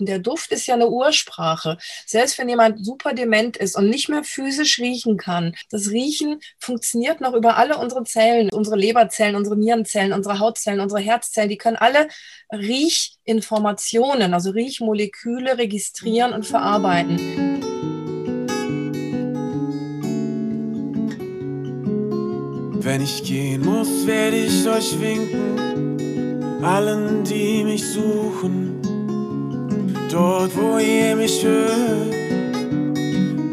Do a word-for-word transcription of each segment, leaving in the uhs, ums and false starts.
Der Duft ist ja eine Ursprache. Selbst wenn jemand super dement ist und nicht mehr physisch riechen kann, das Riechen funktioniert noch über alle unsere Zellen, unsere Leberzellen, unsere Nierenzellen, unsere Hautzellen, unsere Herzzellen, die können alle Riechinformationen, also Riechmoleküle registrieren und verarbeiten. Wenn ich gehen muss, werde ich euch winken, allen, die mich suchen. Dort, wo ihr mich hört,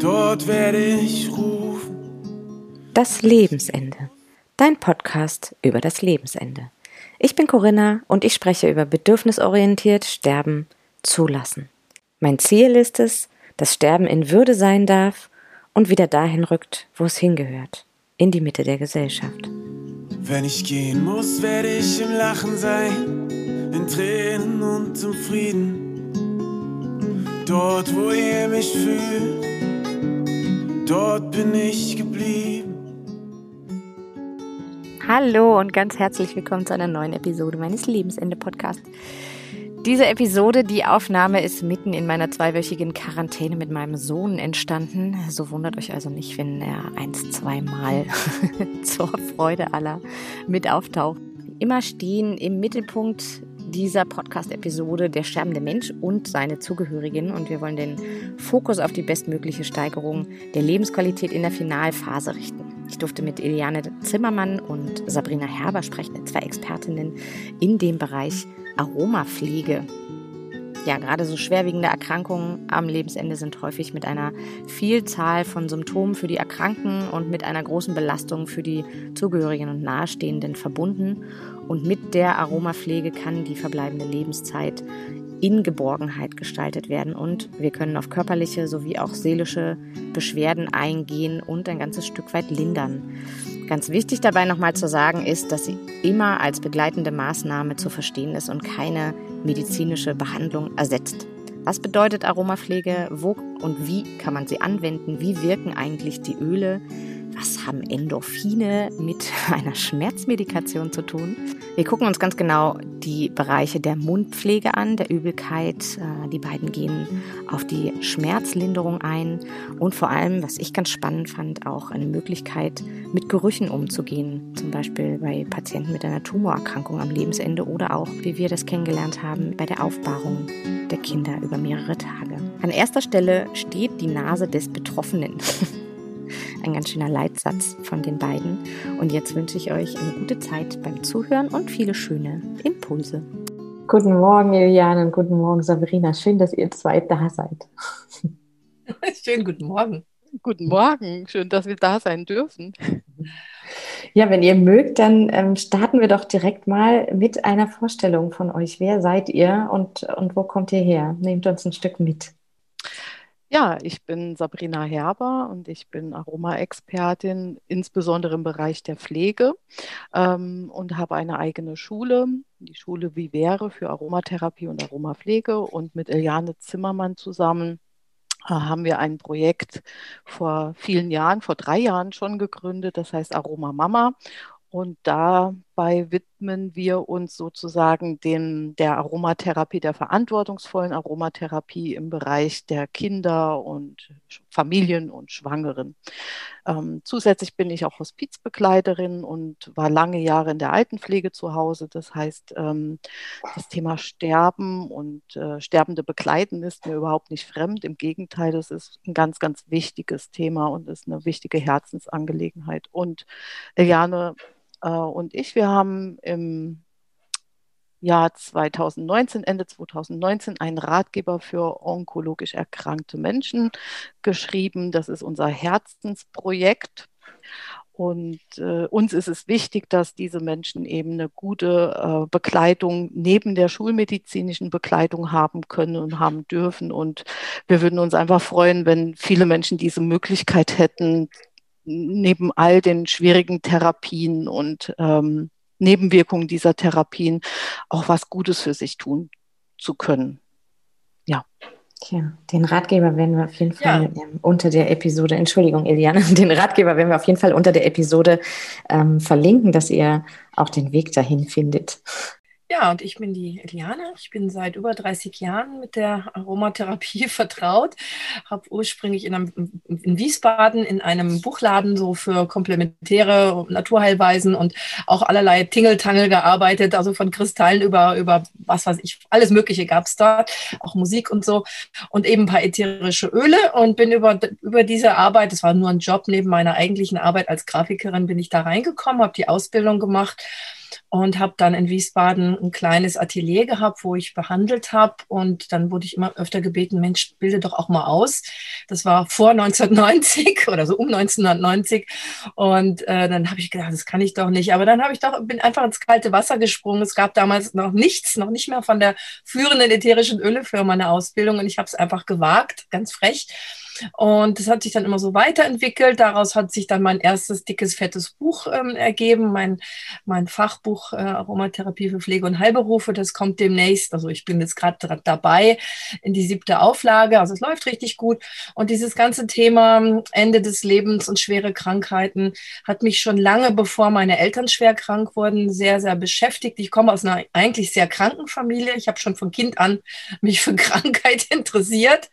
dort werde ich rufen. Das Lebensende. Dein Podcast über das Lebensende. Ich bin Corinna und ich spreche über bedürfnisorientiert Sterben zulassen. Mein Ziel ist es, dass Sterben in Würde sein darf und wieder dahin rückt, wo es hingehört. In die Mitte der Gesellschaft. Wenn ich gehen muss, werde ich im Lachen sein, in Tränen und im Frieden. Dort, wo ihr mich fühlt, dort bin ich geblieben. Hallo und ganz herzlich willkommen zu einer neuen Episode meines Lebensende-Podcasts. Diese Episode, die Aufnahme ist mitten in meiner zweiwöchigen Quarantäne mit meinem Sohn entstanden. So wundert euch also nicht, wenn er eins-, zweimal zur Freude aller mit auftaucht. Immer stehen im Mittelpunkt dieser Podcast-Episode der sterbende Mensch und seine Zugehörigen. Und wir wollen den Fokus auf die bestmögliche Steigerung der Lebensqualität in der Finalphase richten. Ich durfte mit Eliane Zimmermann und Sabrina Herber sprechen, zwei Expertinnen in dem Bereich Aromapflege. Ja, gerade so schwerwiegende Erkrankungen am Lebensende sind häufig mit einer Vielzahl von Symptomen für die Erkrankten und mit einer großen Belastung für die Zugehörigen und Nahestehenden verbunden. Und mit der Aromapflege kann die verbleibende Lebenszeit in Geborgenheit gestaltet werden und wir können auf körperliche sowie auch seelische Beschwerden eingehen und ein ganzes Stück weit lindern. Ganz wichtig dabei nochmal zu sagen ist, dass sie immer als begleitende Maßnahme zu verstehen ist und keine medizinische Behandlung ersetzt. Was bedeutet Aromapflege? Wo und wie kann man sie anwenden? Wie wirken eigentlich die Öle? Was haben Endorphine mit einer Schmerzmedikation zu tun? Wir gucken uns ganz genau die Bereiche der Mundpflege an, der Übelkeit. Die beiden gehen auf die Schmerzlinderung ein und vor allem, was ich ganz spannend fand, auch eine Möglichkeit, mit Gerüchen umzugehen. Zum Beispiel bei Patienten mit einer Tumorerkrankung am Lebensende oder auch, wie wir das kennengelernt haben, bei der Aufbahrung der Kinder über mehrere Tage. An erster Stelle steht die Nase des Betroffenen. Ein ganz schöner Leitsatz von den beiden. Und jetzt wünsche ich euch eine gute Zeit beim Zuhören und viele schöne Impulse. Guten Morgen, Eliane, und guten Morgen, Sabrina. Schön, dass ihr zwei da seid. Schönen guten Morgen. Guten Morgen. Schön, dass wir da sein dürfen. Ja, wenn ihr mögt, dann ähm, starten wir doch direkt mal mit einer Vorstellung von euch. Wer seid ihr und, und wo kommt ihr her? Nehmt uns ein Stück mit. Ja, ich bin Sabrina Herber und ich bin Aroma-Expertin, insbesondere im Bereich der Pflege ähm, und habe eine eigene Schule, die Schule Vivere für Aromatherapie und Aromapflege. Und mit Eliane Zimmermann zusammen äh, haben wir ein Projekt vor vielen Jahren, vor drei Jahren schon gegründet, das heißt Aroma Mama. Und dabei widmen wir uns sozusagen den, der Aromatherapie, der verantwortungsvollen Aromatherapie im Bereich der Kinder und Familien und Schwangeren. Ähm, zusätzlich bin ich auch Hospizbegleiterin und war lange Jahre in der Altenpflege zu Hause. Das heißt, ähm, das Thema Sterben und äh, Sterbende begleiten ist mir überhaupt nicht fremd. Im Gegenteil, das ist ein ganz, ganz wichtiges Thema und ist eine wichtige Herzensangelegenheit. Und Eliane und ich, wir haben im Jahr zweitausendneunzehn, Ende zweitausendneunzehn, einen Ratgeber für onkologisch erkrankte Menschen geschrieben. Das ist unser Herzensprojekt. Und äh, uns ist es wichtig, dass diese Menschen eben eine gute äh, Begleitung neben der schulmedizinischen Begleitung haben können und haben dürfen. Und wir würden uns einfach freuen, wenn viele Menschen diese Möglichkeit hätten, neben all den schwierigen Therapien und ähm, Nebenwirkungen dieser Therapien auch was Gutes für sich tun zu können. Ja. Tja, den Ratgeber werden wir auf jeden Fall ja. ähm, unter der Episode, Entschuldigung, Eliane, den Ratgeber werden wir auf jeden Fall unter der Episode ähm, verlinken, dass ihr auch den Weg dahin findet. Ja, und ich bin die Eliane. Ich bin seit über dreißig Jahren mit der Aromatherapie vertraut. Habe ursprünglich in, einem, in Wiesbaden in einem Buchladen so für komplementäre Naturheilweisen und auch allerlei Tingeltangel gearbeitet, also von Kristallen über, über was weiß ich, alles Mögliche gab es da, auch Musik und so und eben ein paar ätherische Öle und bin über, über diese Arbeit, das war nur ein Job neben meiner eigentlichen Arbeit als Grafikerin, bin ich da reingekommen, habe die Ausbildung gemacht. Und habe dann in Wiesbaden ein kleines Atelier gehabt, wo ich behandelt habe. Und dann wurde ich immer öfter gebeten, Mensch, bilde doch auch mal aus. Das war vor neunzehnhundertneunzig oder so um neunzehnhundertneunzig. Und äh, dann habe ich gedacht, das kann ich doch nicht. Aber dann habe ich doch, bin einfach ins kalte Wasser gesprungen. Es gab damals noch nichts, noch nicht mehr von der führenden ätherischen Ölefirma eine Ausbildung. Und ich habe es einfach gewagt, ganz frech. Und das hat sich dann immer so weiterentwickelt. Daraus hat sich dann mein erstes dickes, fettes Buch ähm, ergeben, mein, mein Fachbuch äh, Aromatherapie für Pflege- und Heilberufe. Das kommt demnächst. Also ich bin jetzt gerade dabei in die siebte Auflage. Also es läuft richtig gut. Und dieses ganze Thema Ende des Lebens und schwere Krankheiten hat mich schon lange, bevor meine Eltern schwer krank wurden, sehr, sehr beschäftigt. Ich komme aus einer eigentlich sehr kranken Familie. Ich habe schon von Kind an mich für Krankheit interessiert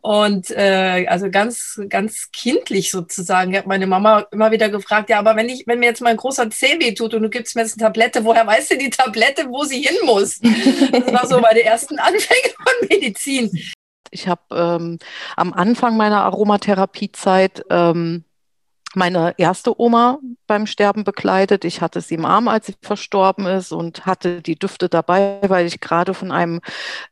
und äh, also ganz, ganz kindlich sozusagen. Ich habe meine Mama immer wieder gefragt, ja, aber wenn ich, wenn mir jetzt mein großer Zeh weh tut und du gibst mir jetzt eine Tablette, woher weißt du die Tablette, wo sie hin muss? Das war so meine ersten Anfänge von Medizin. Ich habe ähm, am Anfang meiner Aromatherapiezeit ähm, meine erste Oma beim Sterben begleitet. Ich hatte sie im Arm, als sie verstorben ist und hatte die Düfte dabei, weil ich gerade von einem,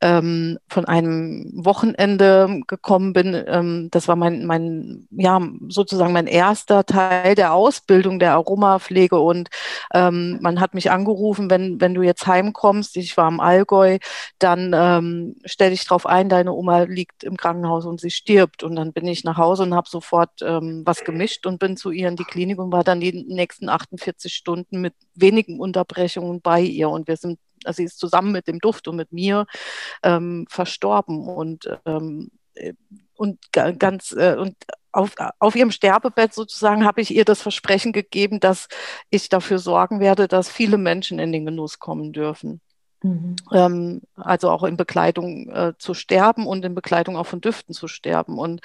ähm, von einem Wochenende gekommen bin. Ähm, das war mein, mein, ja, sozusagen mein erster Teil der Ausbildung der Aromapflege und ähm, man hat mich angerufen, wenn, wenn du jetzt heimkommst, ich war im Allgäu, dann ähm, stell dich drauf ein, deine Oma liegt im Krankenhaus und sie stirbt. Und dann bin ich nach Hause und habe sofort ähm, was gemischt und bin zu ihr in die Klinik und war dann die nächsten achtundvierzig Stunden mit wenigen Unterbrechungen bei ihr und wir sind, also sie ist zusammen mit dem Duft und mit mir ähm, verstorben und ähm, und ganz äh, und auf, auf ihrem Sterbebett sozusagen habe ich ihr das Versprechen gegeben, dass ich dafür sorgen werde, dass viele Menschen in den Genuss kommen dürfen. Mhm. Ähm, also auch in Begleitung äh, zu sterben und in Begleitung auch von Düften zu sterben und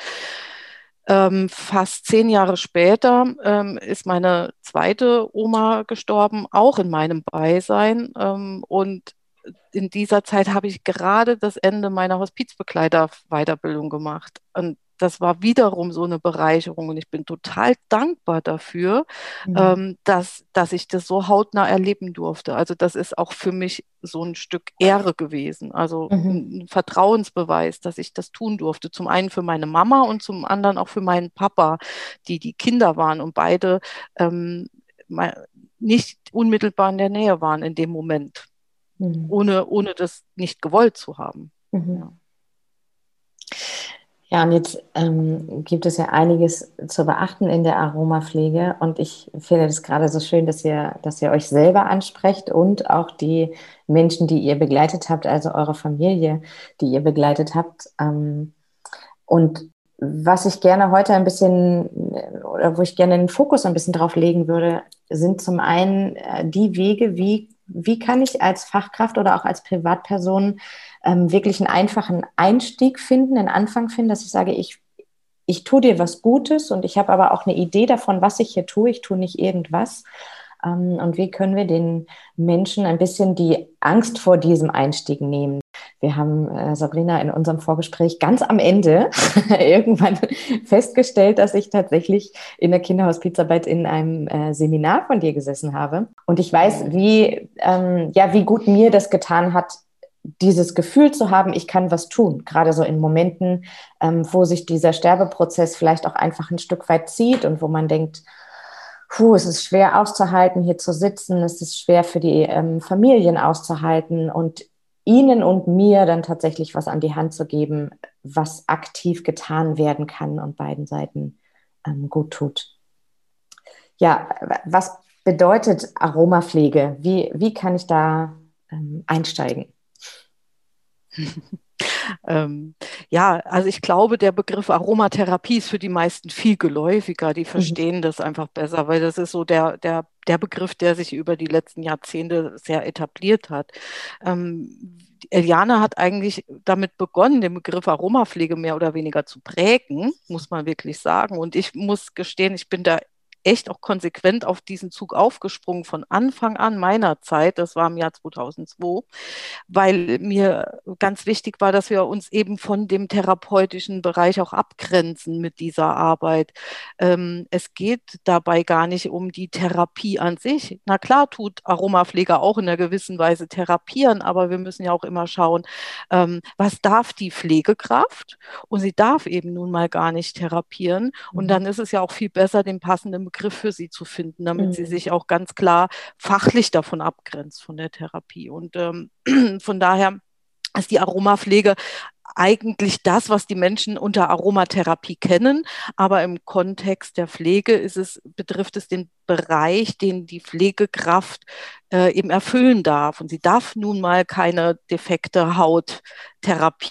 Ähm, fast zehn Jahre später ähm, ist meine zweite Oma gestorben, auch in meinem Beisein. Ähm, und in dieser Zeit habe ich gerade das Ende meiner Hospizbegleiter-Weiterbildung gemacht. Und das war wiederum so eine Bereicherung. Und ich bin total dankbar dafür, mhm. ähm, dass, dass ich das so hautnah erleben durfte. Also das ist auch für mich so ein Stück Ehre gewesen. Also mhm. ein Vertrauensbeweis, dass ich das tun durfte. Zum einen für meine Mama und zum anderen auch für meinen Papa, die die Kinder waren und beide ähm, nicht unmittelbar in der Nähe waren in dem Moment, mhm. ohne, ohne das nicht gewollt zu haben. Mhm. Ja. Ja, und jetzt ähm, gibt es ja einiges zu beachten in der Aromapflege und ich finde das gerade so schön, dass ihr, dass ihr euch selber ansprecht und auch die Menschen, die ihr begleitet habt, also eure Familie, die ihr begleitet habt. Ähm, und was ich gerne heute ein bisschen, oder wo ich gerne den Fokus ein bisschen drauf legen würde, sind zum einen die Wege, wie, wie kann ich als Fachkraft oder auch als Privatperson Ähm, wirklich einen einfachen Einstieg finden, einen Anfang finden, dass ich sage, ich, ich tue dir was Gutes und ich habe aber auch eine Idee davon, was ich hier tue. Ich tue nicht irgendwas. Ähm, und wie können wir den Menschen ein bisschen die Angst vor diesem Einstieg nehmen? Wir haben, äh, Sabrina, in unserem Vorgespräch ganz am Ende irgendwann festgestellt, dass ich tatsächlich in der Kinderhospizarbeit in einem äh, Seminar von dir gesessen habe. Und ich weiß, wie, ähm, ja, wie gut mir das getan hat, dieses Gefühl zu haben, ich kann was tun, gerade so in Momenten, ähm, wo sich dieser Sterbeprozess vielleicht auch einfach ein Stück weit zieht und wo man denkt, puh, es ist schwer auszuhalten, hier zu sitzen, es ist schwer für die ähm, Familien auszuhalten und ihnen und mir dann tatsächlich was an die Hand zu geben, was aktiv getan werden kann und beiden Seiten ähm, gut tut. Ja, was bedeutet Aromapflege? Wie, wie kann ich da ähm, einsteigen? ähm, Ja, also ich glaube, der Begriff Aromatherapie ist für die meisten viel geläufiger. Die verstehen mhm. das einfach besser, weil das ist so der, der, der Begriff, der sich über die letzten Jahrzehnte sehr etabliert hat. Ähm, Eliane hat eigentlich damit begonnen, den Begriff Aromapflege mehr oder weniger zu prägen, muss man wirklich sagen. Und ich muss gestehen, ich bin da echt auch konsequent auf diesen Zug aufgesprungen von Anfang an meiner Zeit, das war im Jahr zweitausendzwei, weil mir ganz wichtig war, dass wir uns eben von dem therapeutischen Bereich auch abgrenzen mit dieser Arbeit. Ähm, es geht dabei gar nicht um die Therapie an sich. Na klar tut Aromapflege auch in einer gewissen Weise therapieren, aber wir müssen ja auch immer schauen, ähm, was darf die Pflegekraft? Und sie darf eben nun mal gar nicht therapieren. Und dann ist es ja auch viel besser, den passenden Begriff für sie zu finden, damit mhm. sie sich auch ganz klar fachlich davon abgrenzt von der Therapie. Und ähm, von daher ist die Aromapflege eigentlich das, was die Menschen unter Aromatherapie kennen, aber im Kontext der Pflege ist es, betrifft es den Bereich, den die Pflegekraft äh, eben erfüllen darf. Und sie darf nun mal keine defekte Haut therapieren.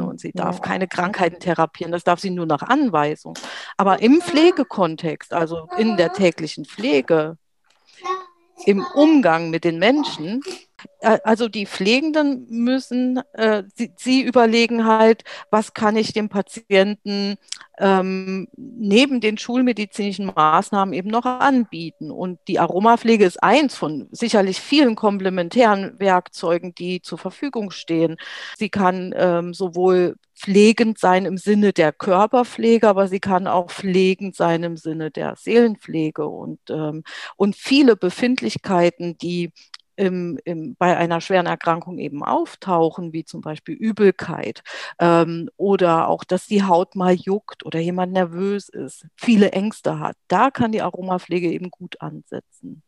Und sie darf ja. keine Krankheiten therapieren, das darf sie nur nach Anweisung. Aber im Pflegekontext, also in der täglichen Pflege, im Umgang mit den Menschen, also die Pflegenden müssen, äh, sie, sie überlegen halt, was kann ich dem Patienten ähm, neben den schulmedizinischen Maßnahmen eben noch anbieten. Und die Aromapflege ist eins von sicherlich vielen komplementären Werkzeugen, die zur Verfügung stehen. Sie kann ähm, sowohl pflegend sein im Sinne der Körperpflege, aber sie kann auch pflegend sein im Sinne der Seelenpflege. Und, ähm, und viele Befindlichkeiten, die Im, im, bei einer schweren Erkrankung eben auftauchen, wie zum Beispiel Übelkeit ähm, oder auch, dass die Haut mal juckt oder jemand nervös ist, viele Ängste hat. Da kann die Aromapflege eben gut ansetzen.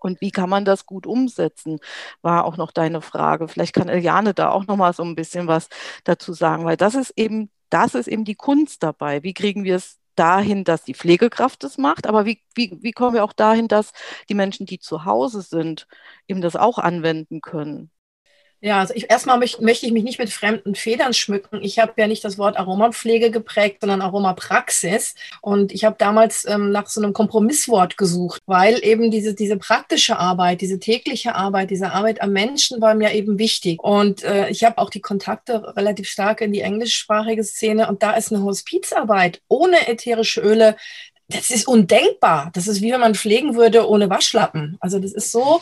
Und wie kann man das gut umsetzen, war auch noch deine Frage. Vielleicht kann Eliane da auch noch mal so ein bisschen was dazu sagen, weil das ist eben, das ist eben die Kunst dabei. Wie kriegen wir es dahin, dass die Pflegekraft es macht, aber wie, wie, wie kommen wir auch dahin, dass die Menschen, die zu Hause sind, eben das auch anwenden können? Ja, also ich, erstmal möcht, möchte ich mich nicht mit fremden Federn schmücken. Ich habe ja nicht das Wort Aromapflege geprägt, sondern Aromapraxis. Und ich habe damals ähm, nach so einem Kompromisswort gesucht, weil eben diese, diese praktische Arbeit, diese tägliche Arbeit, diese Arbeit am Menschen war mir eben wichtig. Und äh, ich habe auch die Kontakte relativ stark in die englischsprachige Szene. Und da ist eine Hospizarbeit ohne ätherische Öle, das ist undenkbar. Das ist wie wenn man pflegen würde ohne Waschlappen. Also das ist so...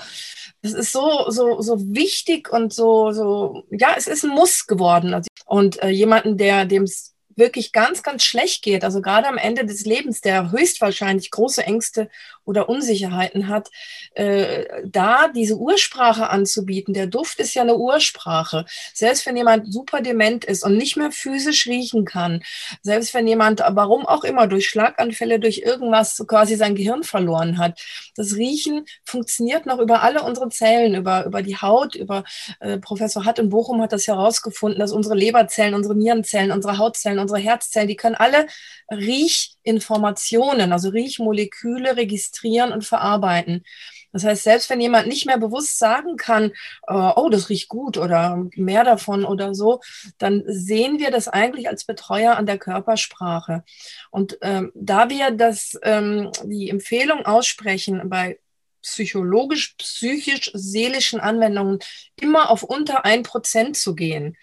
Das ist so, so, so wichtig und so, so, ja, es ist ein Muss geworden. Und äh, jemanden, der dem es wirklich ganz, ganz schlecht geht, also gerade am Ende des Lebens, der höchstwahrscheinlich große Ängste oder Unsicherheiten hat, äh, da diese Ursprache anzubieten. Der Duft ist ja eine Ursprache. Selbst wenn jemand super dement ist und nicht mehr physisch riechen kann, selbst wenn jemand, warum auch immer, durch Schlaganfälle, durch irgendwas quasi sein Gehirn verloren hat, das Riechen funktioniert noch über alle unsere Zellen, über, über die Haut, über äh, Professor Hatt in Bochum hat das herausgefunden, dass unsere Leberzellen, unsere Nierenzellen, unsere Hautzellen, unsere Herzzellen, die können alle Riechinformationen, also Riechmoleküle registrieren und verarbeiten. Das heißt, selbst wenn jemand nicht mehr bewusst sagen kann, äh, oh, das riecht gut oder mehr davon oder so, dann sehen wir das eigentlich als Betreuer an der Körpersprache. Und ähm, da wir das, ähm, die Empfehlung aussprechen, bei psychologisch, psychisch, seelischen Anwendungen immer auf unter ein Prozent zu gehen,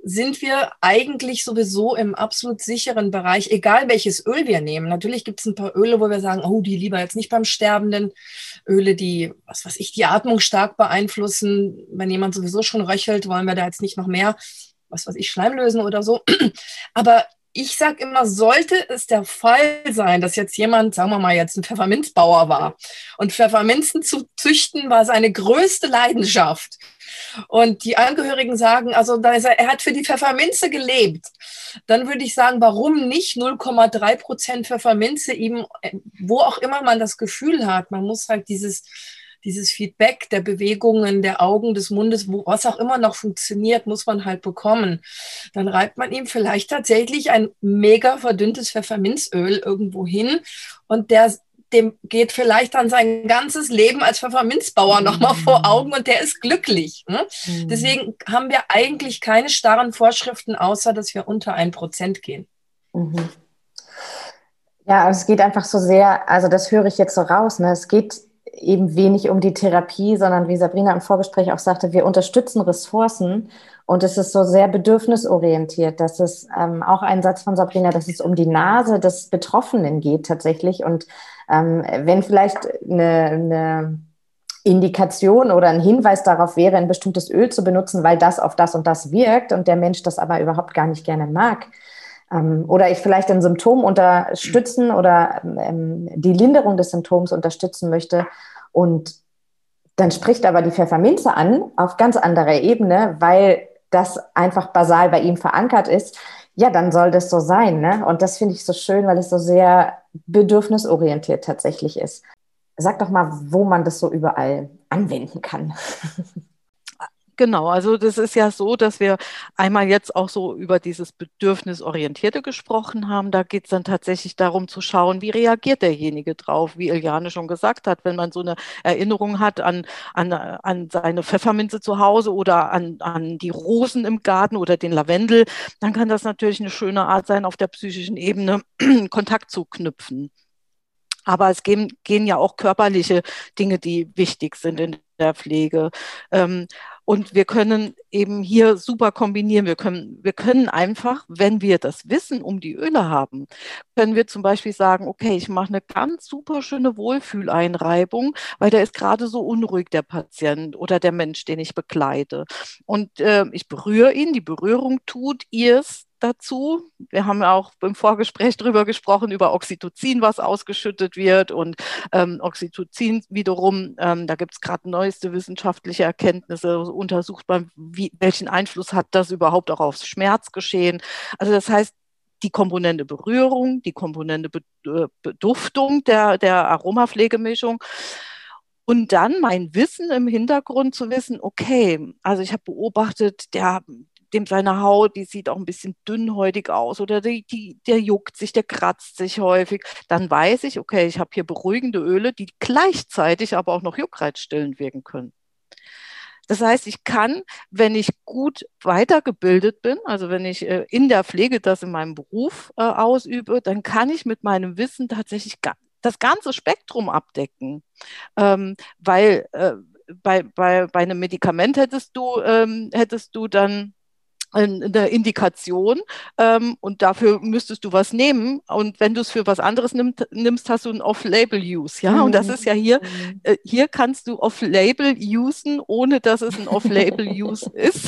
sind wir eigentlich sowieso im absolut sicheren Bereich, egal welches Öl wir nehmen. Natürlich gibt es ein paar Öle, wo wir sagen, oh, die lieber jetzt nicht beim Sterbenden. Öle, die, was weiß ich, die Atmung stark beeinflussen. Wenn jemand sowieso schon röchelt, wollen wir da jetzt nicht noch mehr, was weiß ich, Schleim lösen oder so. Aber ich sage immer, sollte es der Fall sein, dass jetzt jemand, sagen wir mal jetzt ein Pfefferminzbauer war und Pfefferminzen zu züchten war seine größte Leidenschaft. Und die Angehörigen sagen, also da ist er, er hat für die Pfefferminze gelebt. Dann würde ich sagen, warum nicht null Komma drei Prozent Pfefferminze ihm, wo auch immer man das Gefühl hat. Man muss halt dieses, dieses Feedback der Bewegungen, der Augen, des Mundes, wo, was auch immer noch funktioniert, muss man halt bekommen. Dann reibt man ihm vielleicht tatsächlich ein mega verdünntes Pfefferminzöl irgendwo hin und der dem geht vielleicht dann sein ganzes Leben als Pfefferminzbauer nochmal vor Augen und der ist glücklich. Ne? Mhm. Deswegen haben wir eigentlich keine starren Vorschriften, außer dass wir unter ein Prozent gehen. Mhm. Ja, es geht einfach so sehr, also das höre ich jetzt so raus, ne? Es geht eben wenig um die Therapie, sondern wie Sabrina im Vorgespräch auch sagte, wir unterstützen Ressourcen und es ist so sehr bedürfnisorientiert. Das ist ähm, auch ein Satz von Sabrina, dass es um die Nase des Betroffenen geht tatsächlich und ähm, wenn vielleicht eine, eine Indikation oder ein Hinweis darauf wäre, ein bestimmtes Öl zu benutzen, weil das auf das und das wirkt und der Mensch das aber überhaupt gar nicht gerne mag, oder ich vielleicht ein Symptom unterstützen oder ähm, die Linderung des Symptoms unterstützen möchte. Und dann spricht aber die Pfefferminze an, auf ganz anderer Ebene, weil das einfach basal bei ihm verankert ist. Ja, dann soll das so sein, ne? Und das finde ich so schön, weil es so sehr bedürfnisorientiert tatsächlich ist. Sag doch mal, wo man das so überall anwenden kann. Genau, also das ist ja so, dass wir einmal jetzt auch so über dieses Bedürfnisorientierte gesprochen haben. Da geht es dann tatsächlich darum zu schauen, wie reagiert derjenige drauf, wie Eliane schon gesagt hat, wenn man so eine Erinnerung hat an, an, an seine Pfefferminze zu Hause oder an, an die Rosen im Garten oder den Lavendel, dann kann das natürlich eine schöne Art sein, auf der psychischen Ebene Kontakt zu knüpfen. Aber es gehen, gehen ja auch körperliche Dinge, die wichtig sind in der Pflege. Und wir können eben hier super kombinieren. Wir können, wir können einfach, wenn wir das Wissen um die Öle haben, können wir zum Beispiel sagen, okay, ich mache eine ganz super schöne Wohlfühleinreibung, weil der ist gerade so unruhig, der Patient oder der Mensch, den ich begleite. Und äh, ich berühre ihn, die Berührung tut ihrs dazu. Wir haben auch im Vorgespräch drüber gesprochen, über Oxytocin, was ausgeschüttet wird. Und ähm, Oxytocin wiederum, ähm, da gibt es gerade neueste wissenschaftliche Erkenntnisse, also untersucht man, wie, welchen Einfluss hat das überhaupt auch aufs Schmerzgeschehen. Also das heißt, die Komponente Berührung, die Komponente Beduftung der, der Aromapflegemischung. Und dann mein Wissen im Hintergrund zu wissen, okay, also ich habe beobachtet, der dem seine Haut, die sieht auch ein bisschen dünnhäutig aus oder die, die, der juckt sich, der kratzt sich häufig, dann weiß ich, okay, ich habe hier beruhigende Öle, die gleichzeitig aber auch noch juckreizstillend wirken können. Das heißt, ich kann, wenn ich gut weitergebildet bin, also wenn ich äh, in der Pflege das in meinem Beruf äh, ausübe, dann kann ich mit meinem Wissen tatsächlich ga- das ganze Spektrum abdecken, ähm, weil äh, bei, bei, bei einem Medikament hättest du, ähm, hättest du dann eine Indikation ähm, und dafür müsstest du was nehmen und wenn du es für was anderes nimmst, nimmst hast du einen Off-Label-Use, ja, und das ist ja hier, äh, hier kannst du Off-Label-Usen, ohne dass es ein Off-Label-Use ist,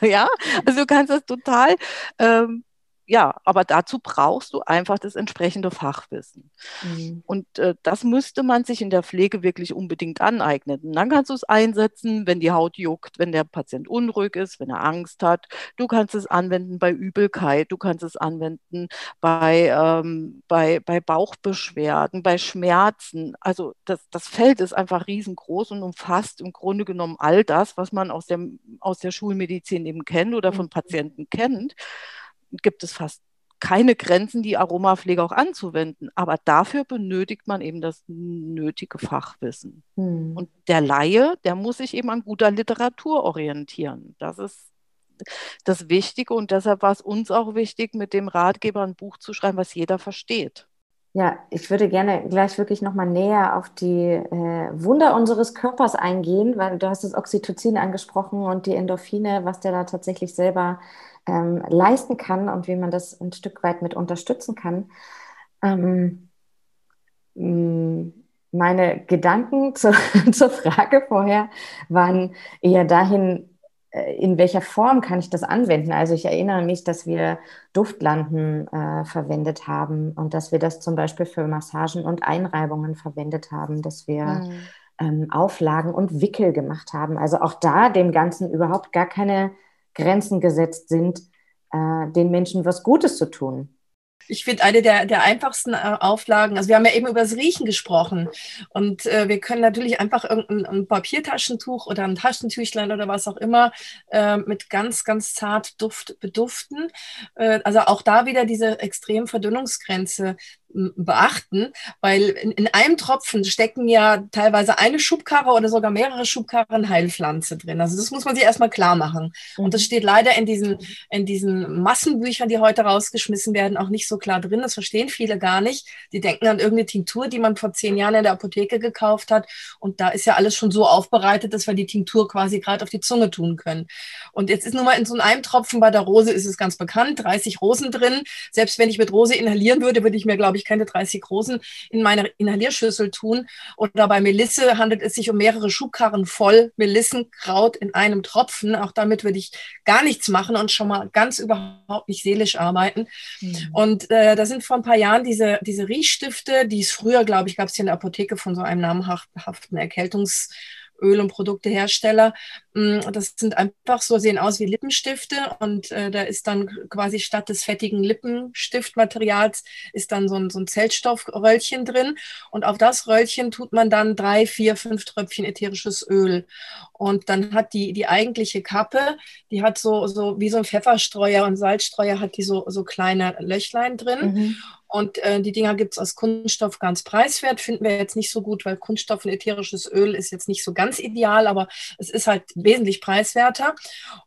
ja, also du kannst das total, ähm, ja, aber dazu brauchst du einfach das entsprechende Fachwissen. Mhm. Und äh, das müsste man sich in der Pflege wirklich unbedingt aneignen. Und dann kannst du es einsetzen, wenn die Haut juckt, wenn der Patient unruhig ist, wenn er Angst hat. Du kannst es anwenden bei Übelkeit, du kannst es anwenden bei, ähm, bei, bei Bauchbeschwerden, bei Schmerzen. Also das, das Feld ist einfach riesengroß und umfasst im Grunde genommen all das, was man aus der, aus der Schulmedizin eben kennt oder von Patienten kennt. Gibt es fast keine Grenzen, die Aromapflege auch anzuwenden. Aber dafür benötigt man eben das nötige Fachwissen. Hm. Und der Laie, der muss sich eben an guter Literatur orientieren. Das ist das Wichtige und deshalb war es uns auch wichtig, mit dem Ratgeber ein Buch zu schreiben, was jeder versteht. Ja, ich würde gerne gleich wirklich nochmal näher auf die äh, Wunder unseres Körpers eingehen, weil du hast das Oxytocin angesprochen und die Endorphine, was der da tatsächlich selber ähm, leisten kann und wie man das ein Stück weit mit unterstützen kann. Ähm, meine Gedanken zu, zur Frage vorher waren eher dahin, in welcher Form kann ich das anwenden? Also ich erinnere mich, dass wir Duftlanden äh, verwendet haben und dass wir das zum Beispiel für Massagen und Einreibungen verwendet haben, dass wir mhm. ähm, Auflagen und Wickel gemacht haben. Also auch da dem Ganzen überhaupt gar keine Grenzen gesetzt sind, äh, den Menschen was Gutes zu tun. Ich finde, eine der, der einfachsten Auflagen, also wir haben ja eben über das Riechen gesprochen und äh, wir können natürlich einfach irgendein ein Papiertaschentuch oder ein Taschentüchlein oder was auch immer äh, mit ganz, ganz zart Duft beduften. Äh, also auch da wieder diese extrem Verdünnungsgrenze beachten, weil in, in einem Tropfen stecken ja teilweise eine Schubkarre oder sogar mehrere Schubkarren Heilpflanze drin. Also das muss man sich erstmal klar machen. Und das steht leider in diesen, in diesen Massenbüchern, die heute rausgeschmissen werden, auch nicht so klar drin. Das verstehen viele gar nicht. Die denken an irgendeine Tinktur, die man vor zehn Jahren in der Apotheke gekauft hat. Und da ist ja alles schon so aufbereitet, dass wir die Tinktur quasi gerade auf die Zunge tun können. Und jetzt ist nur mal in so einem Tropfen, bei der Rose ist es ganz bekannt, dreißig Rosen drin. Selbst wenn ich mit Rose inhalieren würde, würde ich mir, glaube ich, keine dreißig Rosen in meine Inhalierschüssel tun. Oder bei Melisse handelt es sich um mehrere Schubkarren voll Melissenkraut in einem Tropfen. Auch damit würde ich gar nichts machen und schon mal ganz überhaupt nicht seelisch arbeiten. Mhm. Und äh, da sind vor ein paar Jahren diese, diese Riechstifte, die es früher, glaube ich, gab es hier in der Apotheke von so einem namhaften Erkältungs- Öl- und Produktehersteller. Das sind einfach so, sehen aus wie Lippenstifte und äh, da ist dann quasi statt des fettigen Lippenstiftmaterials ist dann so ein, so ein Zellstoffröllchen drin und auf das Röllchen tut man dann drei, vier, fünf Tröpfchen ätherisches Öl und dann hat die, die eigentliche Kappe, die hat so, so wie so ein Pfefferstreuer und Salzstreuer hat die so, so kleine Löchlein drin. Mhm. Und äh, die Dinger gibt es aus Kunststoff ganz preiswert, finden wir jetzt nicht so gut, weil Kunststoff und ätherisches Öl ist jetzt nicht so ganz ideal, aber es ist halt wesentlich preiswerter.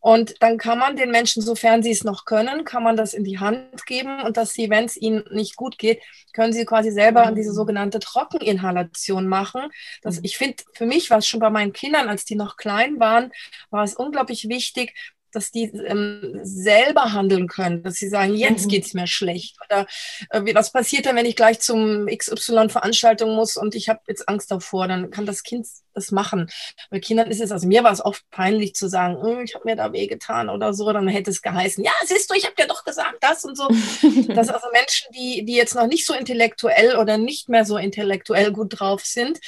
Und dann kann man den Menschen, sofern sie es noch können, kann man das in die Hand geben und dass sie, wenn es ihnen nicht gut geht, können sie quasi selber diese sogenannte Trockeninhalation machen. Das, ich finde, für mich war es schon bei meinen Kindern, als die noch klein waren, war es unglaublich wichtig, dass die ähm, selber handeln können, dass sie sagen, jetzt geht es mir schlecht. Oder äh, was passiert dann, wenn ich gleich zum X Y-Veranstaltung muss und ich habe jetzt Angst davor, dann kann das Kind das machen. Bei Kindern ist es, also mir war es oft peinlich zu sagen, ich habe mir da wehgetan oder so, dann hätte es geheißen, ja, siehst du, ich habe dir doch gesagt, das und so. Dass also Menschen, die, die jetzt noch nicht so intellektuell oder nicht mehr so intellektuell gut drauf sind,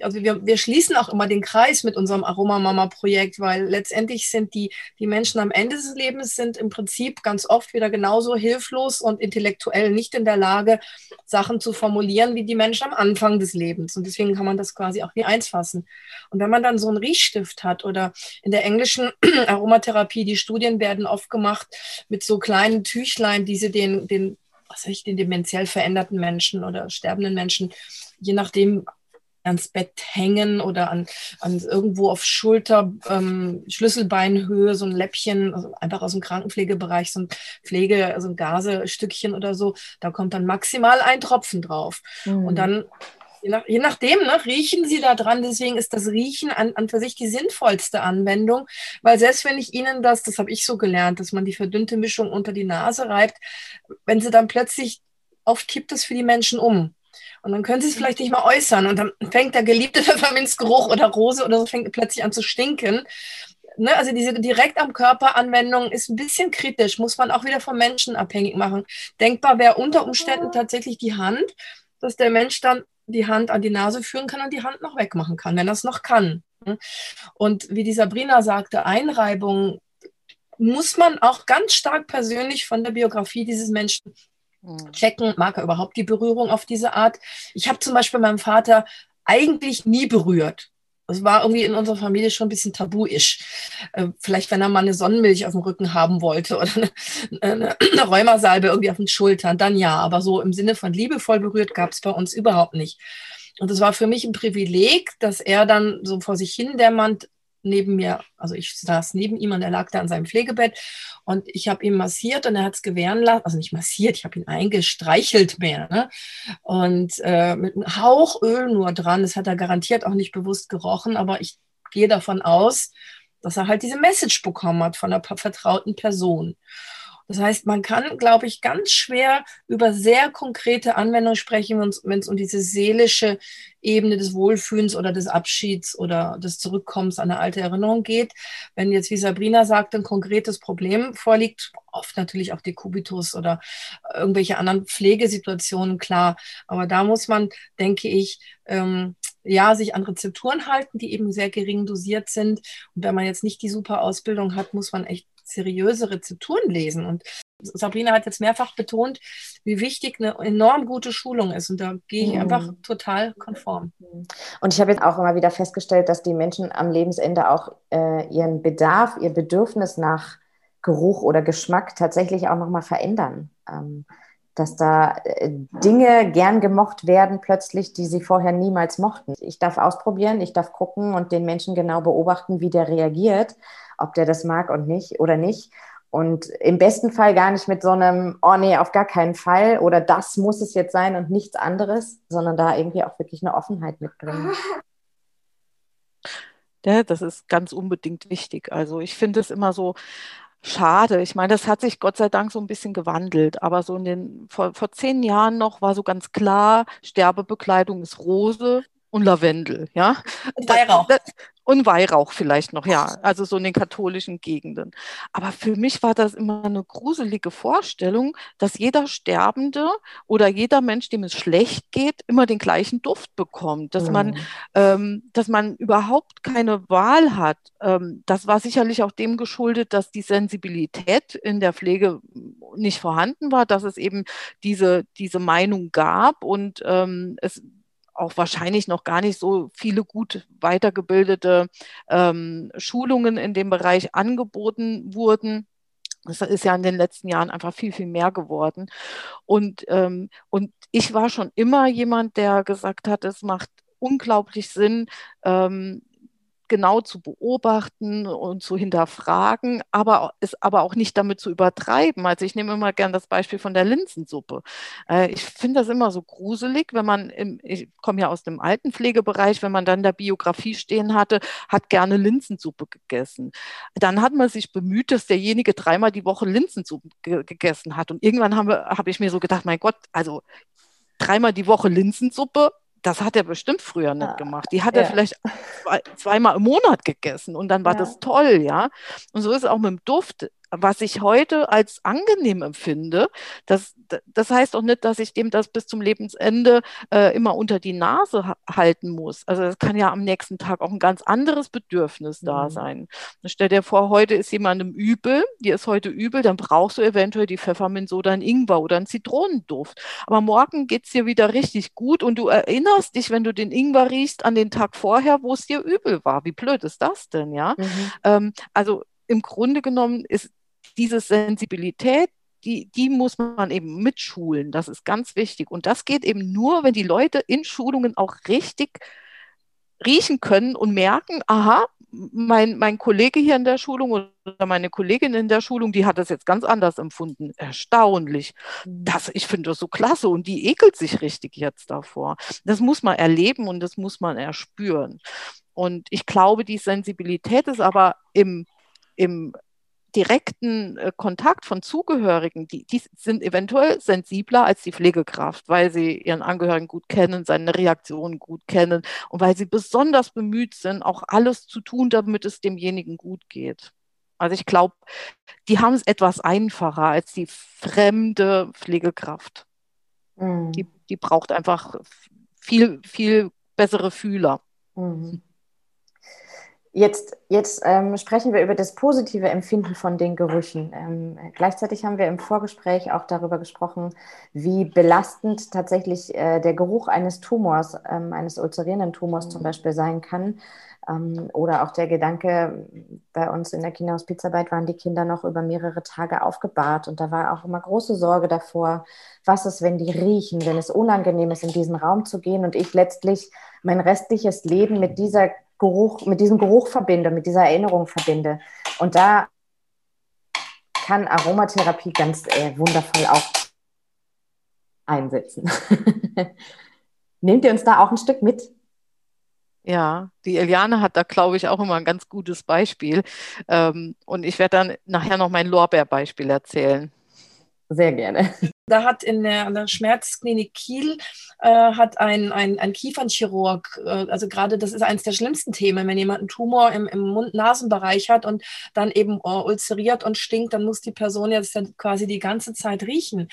also wir, wir schließen auch immer den Kreis mit unserem Aroma-Mama-Projekt, weil letztendlich sind die, die Menschen am Ende des Lebens sind im Prinzip ganz oft wieder genauso hilflos und intellektuell nicht in der Lage, Sachen zu formulieren, wie die Menschen am Anfang des Lebens. Und deswegen kann man das quasi auch wie eins fassen. Und wenn man dann so einen Riechstift hat oder in der englischen Aromatherapie, die Studien werden oft gemacht mit so kleinen Tüchlein, die sie den, den, was weiß ich, den dementiell veränderten Menschen oder sterbenden Menschen, je nachdem ans Bett hängen oder an, an irgendwo auf Schulter, ähm, Schlüsselbeinhöhe, so ein Läppchen, also einfach aus dem Krankenpflegebereich, so ein Pflege, also ein Gasestückchen oder so, da kommt dann maximal ein Tropfen drauf. Mhm. Und dann Je, nach, je nachdem, ne, riechen sie da dran. Deswegen ist das Riechen an, an für sich die sinnvollste Anwendung, weil selbst wenn ich ihnen das, das habe ich so gelernt, dass man die verdünnte Mischung unter die Nase reibt, wenn sie dann plötzlich, oft kippt es für die Menschen um. Und dann können sie es vielleicht nicht mal äußern und dann fängt der geliebte Pfefferminzgeruch oder Rose oder so fängt plötzlich an zu stinken. Ne, also diese direkt am Körper Anwendung ist ein bisschen kritisch, muss man auch wieder vom Menschen abhängig machen. Denkbar wäre unter Umständen tatsächlich die Hand, dass der Mensch dann die Hand an die Nase führen kann und die Hand noch wegmachen kann, wenn das noch kann. Und wie die Sabrina sagte, Einreibung muss man auch ganz stark persönlich von der Biografie dieses Menschen checken. Mag er überhaupt die Berührung auf diese Art? Ich habe zum Beispiel meinen Vater eigentlich nie berührt. Das war irgendwie in unserer Familie schon ein bisschen tabuisch. Vielleicht, wenn er mal eine Sonnenmilch auf dem Rücken haben wollte oder eine, eine Rheumasalbe irgendwie auf den Schultern, dann ja. Aber so im Sinne von liebevoll berührt gab es bei uns überhaupt nicht. Und es war für mich ein Privileg, dass er dann so vor sich hin dämmernd neben mir, also ich saß neben ihm und er lag da an seinem Pflegebett und ich habe ihn massiert und er hat es gewähren lassen, also nicht massiert, ich habe ihn eingestreichelt mehr, ne? Und äh, mit einem Hauch Öl nur dran, das hat er garantiert auch nicht bewusst gerochen, aber ich gehe davon aus, dass er halt diese Message bekommen hat von einer vertrauten Person. Das heißt, man kann, glaube ich, ganz schwer über sehr konkrete Anwendungen sprechen, wenn es um diese seelische Ebene des Wohlfühlens oder des Abschieds oder des Zurückkommens an eine alte Erinnerung geht. Wenn jetzt, wie Sabrina sagt, ein konkretes Problem vorliegt, oft natürlich auch Dekubitus oder irgendwelche anderen Pflegesituationen, klar. Aber da muss man, denke ich, ähm, ja, sich an Rezepturen halten, die eben sehr gering dosiert sind. Und wenn man jetzt nicht die super Ausbildung hat, muss man echt seriöse Rezepturen lesen. Und Sabrina hat jetzt mehrfach betont, wie wichtig eine enorm gute Schulung ist. Und da gehe ich mhm. einfach total konform. Und ich habe jetzt auch immer wieder festgestellt, dass die Menschen am Lebensende auch äh, ihren Bedarf, ihr Bedürfnis nach Geruch oder Geschmack tatsächlich auch nochmal verändern. Ähm, dass da Dinge gern gemocht werden plötzlich, die sie vorher niemals mochten. Ich darf ausprobieren, ich darf gucken und den Menschen genau beobachten, wie der reagiert, ob der das mag und nicht oder nicht. Und im besten Fall gar nicht mit so einem, oh nee, auf gar keinen Fall oder das muss es jetzt sein und nichts anderes, sondern da irgendwie auch wirklich eine Offenheit mitbringen. Ja, das ist ganz unbedingt wichtig. Also ich finde es immer so schade. Ich meine, das hat sich Gott sei Dank so ein bisschen gewandelt. Aber so in den vor, vor zehn Jahren noch war so ganz klar, Sterbebekleidung ist Rose und Lavendel. Ja? Und Weihrauch. Das, das, und Weihrauch vielleicht noch, ja. Also so in den katholischen Gegenden. Aber für mich war das immer eine gruselige Vorstellung, dass jeder Sterbende oder jeder Mensch, dem es schlecht geht, immer den gleichen Duft bekommt. Dass, mhm. man, ähm, dass man überhaupt keine Wahl hat. Ähm, das war sicherlich auch dem geschuldet, dass die Sensibilität in der Pflege nicht vorhanden war, dass es eben diese, diese Meinung gab und ähm, es auch wahrscheinlich noch gar nicht so viele gut weitergebildete ähm, Schulungen in dem Bereich angeboten wurden. Das ist ja in den letzten Jahren einfach viel, viel mehr geworden. Und, ähm, und ich war schon immer jemand, der gesagt hat, es macht unglaublich Sinn, ähm, genau zu beobachten und zu hinterfragen, aber es aber auch nicht damit zu übertreiben. Also ich nehme immer gern das Beispiel von der Linsensuppe. Äh, ich finde das immer so gruselig, wenn man, im, ich komme ja aus dem Altenpflegebereich, wenn man dann da Biografie stehen hatte, hat gerne Linsensuppe gegessen. Dann hat man sich bemüht, dass derjenige dreimal die Woche Linsensuppe ge- gegessen hat. Und irgendwann habe hab ich mir so gedacht, mein Gott, also dreimal die Woche Linsensuppe, das hat er bestimmt früher nicht gemacht. Die hat ja. er vielleicht zwei, zweimal im Monat gegessen und dann war ja. das toll, ja. Und so ist es auch mit dem Duft, was ich heute als angenehm empfinde. Das, das heißt auch nicht, dass ich dem das bis zum Lebensende äh, immer unter die Nase ha- halten muss. Also das kann ja am nächsten Tag auch ein ganz anderes Bedürfnis mhm. da sein. Und stell dir vor, heute ist jemandem übel, dir ist heute übel, dann brauchst du eventuell die Pfefferminzsoda, einen Ingwer oder einen Zitronenduft. Aber morgen geht es dir wieder richtig gut und du erinnerst dich, wenn du den Ingwer riechst, an den Tag vorher, wo es dir übel war. Wie blöd ist das denn, ja? Mhm. Ähm, also im Grunde genommen ist diese Sensibilität, die, die muss man eben mitschulen. Das ist ganz wichtig. Und das geht eben nur, wenn die Leute in Schulungen auch richtig riechen können und merken, aha, mein, mein Kollege hier in der Schulung oder meine Kollegin in der Schulung, die hat das jetzt ganz anders empfunden. Erstaunlich. Das, ich finde das so klasse und die ekelt sich richtig jetzt davor. Das muss man erleben und das muss man erspüren. Und ich glaube, die Sensibilität ist aber im, im direkten äh, Kontakt von Zugehörigen, die, die sind eventuell sensibler als die Pflegekraft, weil sie ihren Angehörigen gut kennen, seine Reaktionen gut kennen und weil sie besonders bemüht sind, auch alles zu tun, damit es demjenigen gut geht. Also ich glaube, die haben es etwas einfacher als die fremde Pflegekraft. Mhm. Die, die braucht einfach viel, viel bessere Fühler. Mhm. Jetzt, jetzt ähm, sprechen wir über das positive Empfinden von den Gerüchen. Ähm, gleichzeitig haben wir im Vorgespräch auch darüber gesprochen, wie belastend tatsächlich äh, der Geruch eines Tumors, ähm, eines ulcerierenden Tumors zum Beispiel sein kann. Ähm, oder auch der Gedanke, bei uns in der Kinderhospizarbeit waren die Kinder noch über mehrere Tage aufgebahrt. Und da war auch immer große Sorge davor, was ist, wenn die riechen, wenn es unangenehm ist, in diesen Raum zu gehen und ich letztlich mein restliches Leben mit dieser Geruch, mit diesem Geruch verbinde, mit dieser Erinnerung verbinde. Und da kann Aromatherapie ganz äh, wundervoll auch einsetzen. Nehmt ihr uns da auch ein Stück mit? Ja, die Eliane hat da, glaube ich, auch immer ein ganz gutes Beispiel. Ähm, und ich werde dann nachher noch mein Lorbeerbeispiel erzählen. Sehr gerne. Da hat in der, in der Schmerzklinik Kiel äh, hat ein, ein, ein Kiefernchirurg, äh, also gerade das ist eines der schlimmsten Themen, wenn jemand einen Tumor im, im Mund-Nasen-Bereich hat und dann eben äh, ulzeriert und stinkt, dann muss die Person jetzt dann quasi die ganze Zeit riechen.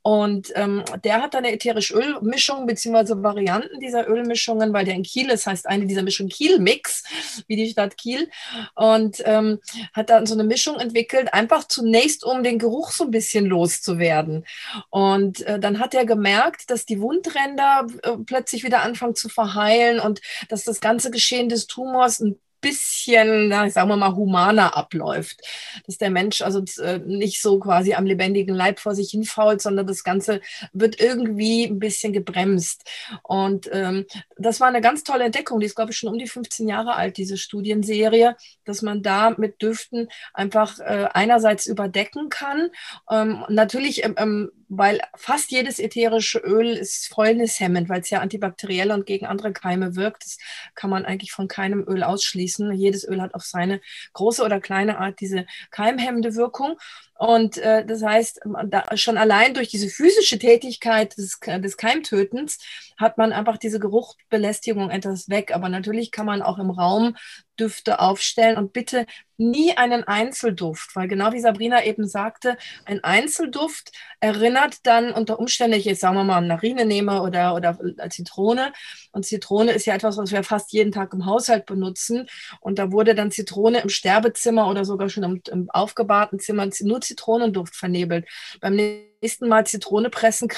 Und ähm, der hat dann eine ätherische Ölmischung beziehungsweise Varianten dieser Ölmischungen, weil der in Kiel ist, heißt eine dieser Mischungen Kiel-Mix, wie die Stadt Kiel. Und ähm, hat dann so eine Mischung entwickelt, einfach zunächst, um den Geruch so ein bisschen loszuwerden. Und äh, dann hat er gemerkt, dass die Wundränder äh, plötzlich wieder anfangen zu verheilen und dass das ganze Geschehen des Tumors ein bisschen, na, sagen wir mal, humaner abläuft. Dass der Mensch also nicht so quasi am lebendigen Leib vor sich hinfault, sondern das Ganze wird irgendwie ein bisschen gebremst. Und ähm, das war eine ganz tolle Entdeckung, die ist, glaube ich, schon um die fünfzehn Jahre alt, diese Studienserie, dass man da mit Düften einfach äh, einerseits überdecken kann. Ähm, natürlich, ähm, weil fast jedes ätherische Öl ist fäulnishemmend, weil es ja antibakteriell und gegen andere Keime wirkt. Das kann man eigentlich von keinem Öl ausschließen. Jedes Öl hat auf seine große oder kleine Art diese keimhemmende Wirkung. Und äh, das heißt, da schon allein durch diese physische Tätigkeit des, des Keimtötens hat man einfach diese Geruchsbelästigung etwas weg. Aber natürlich kann man auch im Raum Düfte aufstellen und bitte nie einen Einzelduft, weil genau wie Sabrina eben sagte, ein Einzelduft erinnert dann unter Umständen, ich jetzt sagen wir mal Narine nehme oder, oder Zitrone, und Zitrone ist ja etwas, was wir fast jeden Tag im Haushalt benutzen, und da wurde dann Zitrone im Sterbezimmer oder sogar schon im, im aufgebahrten Zimmer nur Zitronenduft vernebelt. Beim nächsten Mal Zitrone pressen,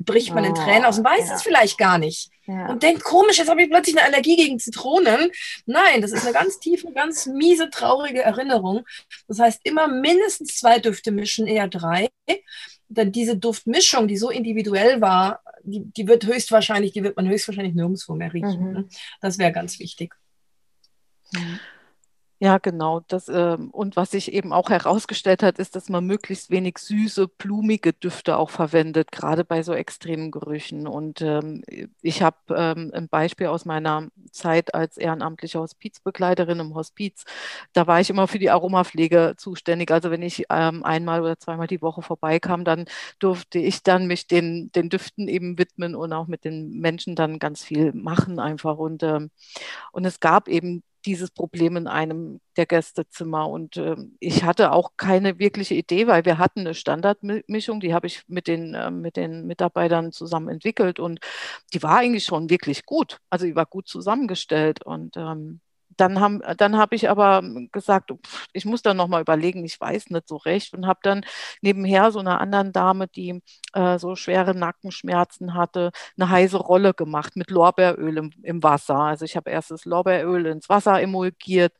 bricht man in Tränen aus und weiß es vielleicht gar nicht. Ja. Und denkt, komisch, jetzt habe ich plötzlich eine Allergie gegen Zitronen. Nein, das ist eine ganz tiefe, ganz miese, traurige Erinnerung. Das heißt, immer mindestens zwei Düfte mischen, eher drei. Denn diese Duftmischung, die so individuell war, die, die wird höchstwahrscheinlich, die wird man höchstwahrscheinlich nirgendwo mehr riechen. Mhm. Das wäre ganz wichtig. Mhm. Ja, genau. Das, äh, und was sich eben auch herausgestellt hat, ist, dass man möglichst wenig süße, blumige Düfte auch verwendet, gerade bei so extremen Gerüchen. Und ähm, ich habe ähm, ein Beispiel aus meiner Zeit als ehrenamtliche Hospizbegleiterin im Hospiz. Da war ich immer für die Aromapflege zuständig. Also wenn ich ähm, einmal oder zweimal die Woche vorbeikam, dann durfte ich dann mich den, den Düften eben widmen und auch mit den Menschen dann ganz viel machen einfach. Und, ähm, und es gab eben dieses Problem in einem der Gästezimmer. Und äh, ich hatte auch keine wirkliche Idee, weil wir hatten eine Standardmischung, die habe ich mit den, äh, mit den Mitarbeitern zusammen entwickelt, und die war eigentlich schon wirklich gut. Also die war gut zusammengestellt. Und ähm, dann haben, dann habe ich aber gesagt, pff, ich muss dann nochmal überlegen, ich weiß nicht so recht, und habe dann nebenher so einer anderen Dame, die äh, so schwere Nackenschmerzen hatte, eine heiße Rolle gemacht mit Lorbeeröl im, im Wasser. Also ich habe erst das Lorbeeröl ins Wasser emulgiert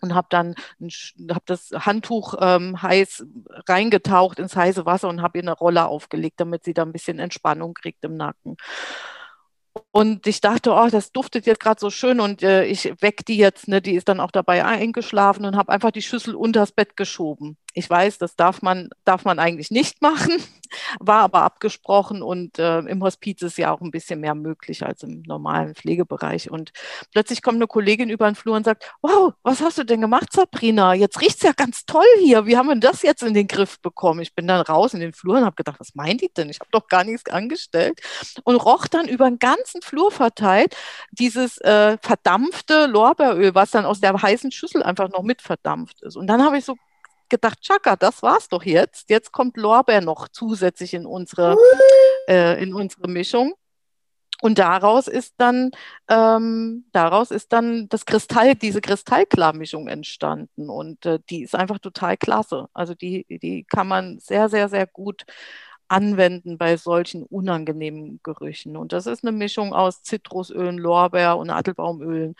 und habe dann hab das Handtuch ähm, heiß reingetaucht ins heiße Wasser und habe ihr eine Rolle aufgelegt, damit sie da ein bisschen Entspannung kriegt im Nacken. Und ich dachte, oh, das duftet jetzt gerade so schön, und äh, ich weck die jetzt, ne? Die ist dann auch dabei eingeschlafen, und habe einfach die Schüssel unters Bett geschoben. Ich weiß, das darf man, darf man eigentlich nicht machen, war aber abgesprochen, und äh, im Hospiz ist ja auch ein bisschen mehr möglich als im normalen Pflegebereich. Und plötzlich kommt eine Kollegin über den Flur und sagt, wow, was hast du denn gemacht, Sabrina? Jetzt riecht es ja ganz toll hier. Wie haben wir das jetzt in den Griff bekommen? Ich bin dann raus in den Flur und habe gedacht, was meint die denn? Ich habe doch gar nichts angestellt. Und roch dann über den ganzen Flur verteilt dieses äh, verdampfte Lorbeeröl, was dann aus der heißen Schüssel einfach noch mit verdampft ist. Und dann habe ich so gedacht, Chaka, das war's doch jetzt. Jetzt kommt Lorbeer noch zusätzlich in unsere, äh, in unsere Mischung. Und daraus ist dann, ähm, daraus ist dann das Kristall, diese Kristallklarmischung entstanden. Und äh, die ist einfach total klasse. Also die, die kann man sehr, sehr, sehr gut anwenden bei solchen unangenehmen Gerüchen. Und das ist eine Mischung aus Zitrusölen, Lorbeer und Adelbaumölen.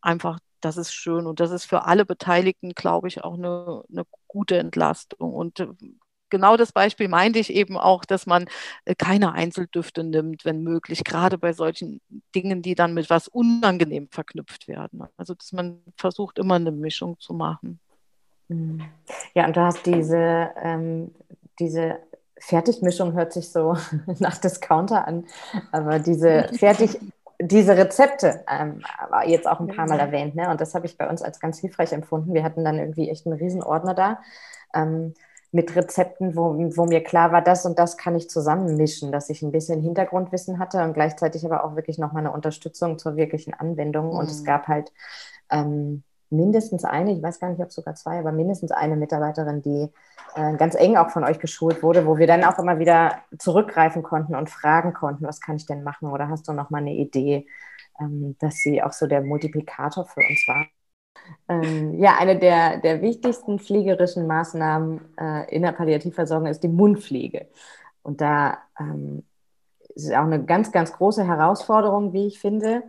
Einfach, das ist schön, und das ist für alle Beteiligten, glaube ich, auch eine, eine gute Entlastung. Und genau das Beispiel meinte ich eben auch, dass man keine Einzeldüfte nimmt, wenn möglich, gerade bei solchen Dingen, die dann mit was unangenehm verknüpft werden. Also dass man versucht, immer eine Mischung zu machen. Ja, und du hast diese, ähm, diese Fertigmischung, hört sich so nach Discounter an, aber diese fertig diese Rezepte ähm, war jetzt auch ein paar Mal erwähnt, ne? Und das habe ich bei uns als ganz hilfreich empfunden. Wir hatten dann irgendwie echt einen Riesenordner da ähm, mit Rezepten, wo, wo mir klar war, das und das kann ich zusammenmischen, dass ich ein bisschen Hintergrundwissen hatte und gleichzeitig aber auch wirklich nochmal eine Unterstützung zur wirklichen Anwendung. Mhm. Und es gab halt ähm, mindestens eine, ich weiß gar nicht, ob sogar zwei, aber mindestens eine Mitarbeiterin, die äh, ganz eng auch von euch geschult wurde, wo wir dann auch immer wieder zurückgreifen konnten und fragen konnten, was kann ich denn machen, oder hast du noch mal eine Idee, ähm, dass sie auch so der Multiplikator für uns war. Ähm, ja, eine der, der wichtigsten pflegerischen Maßnahmen äh, in der Palliativversorgung ist die Mundpflege. Und da ähm, ist es auch eine ganz, ganz große Herausforderung, wie ich finde,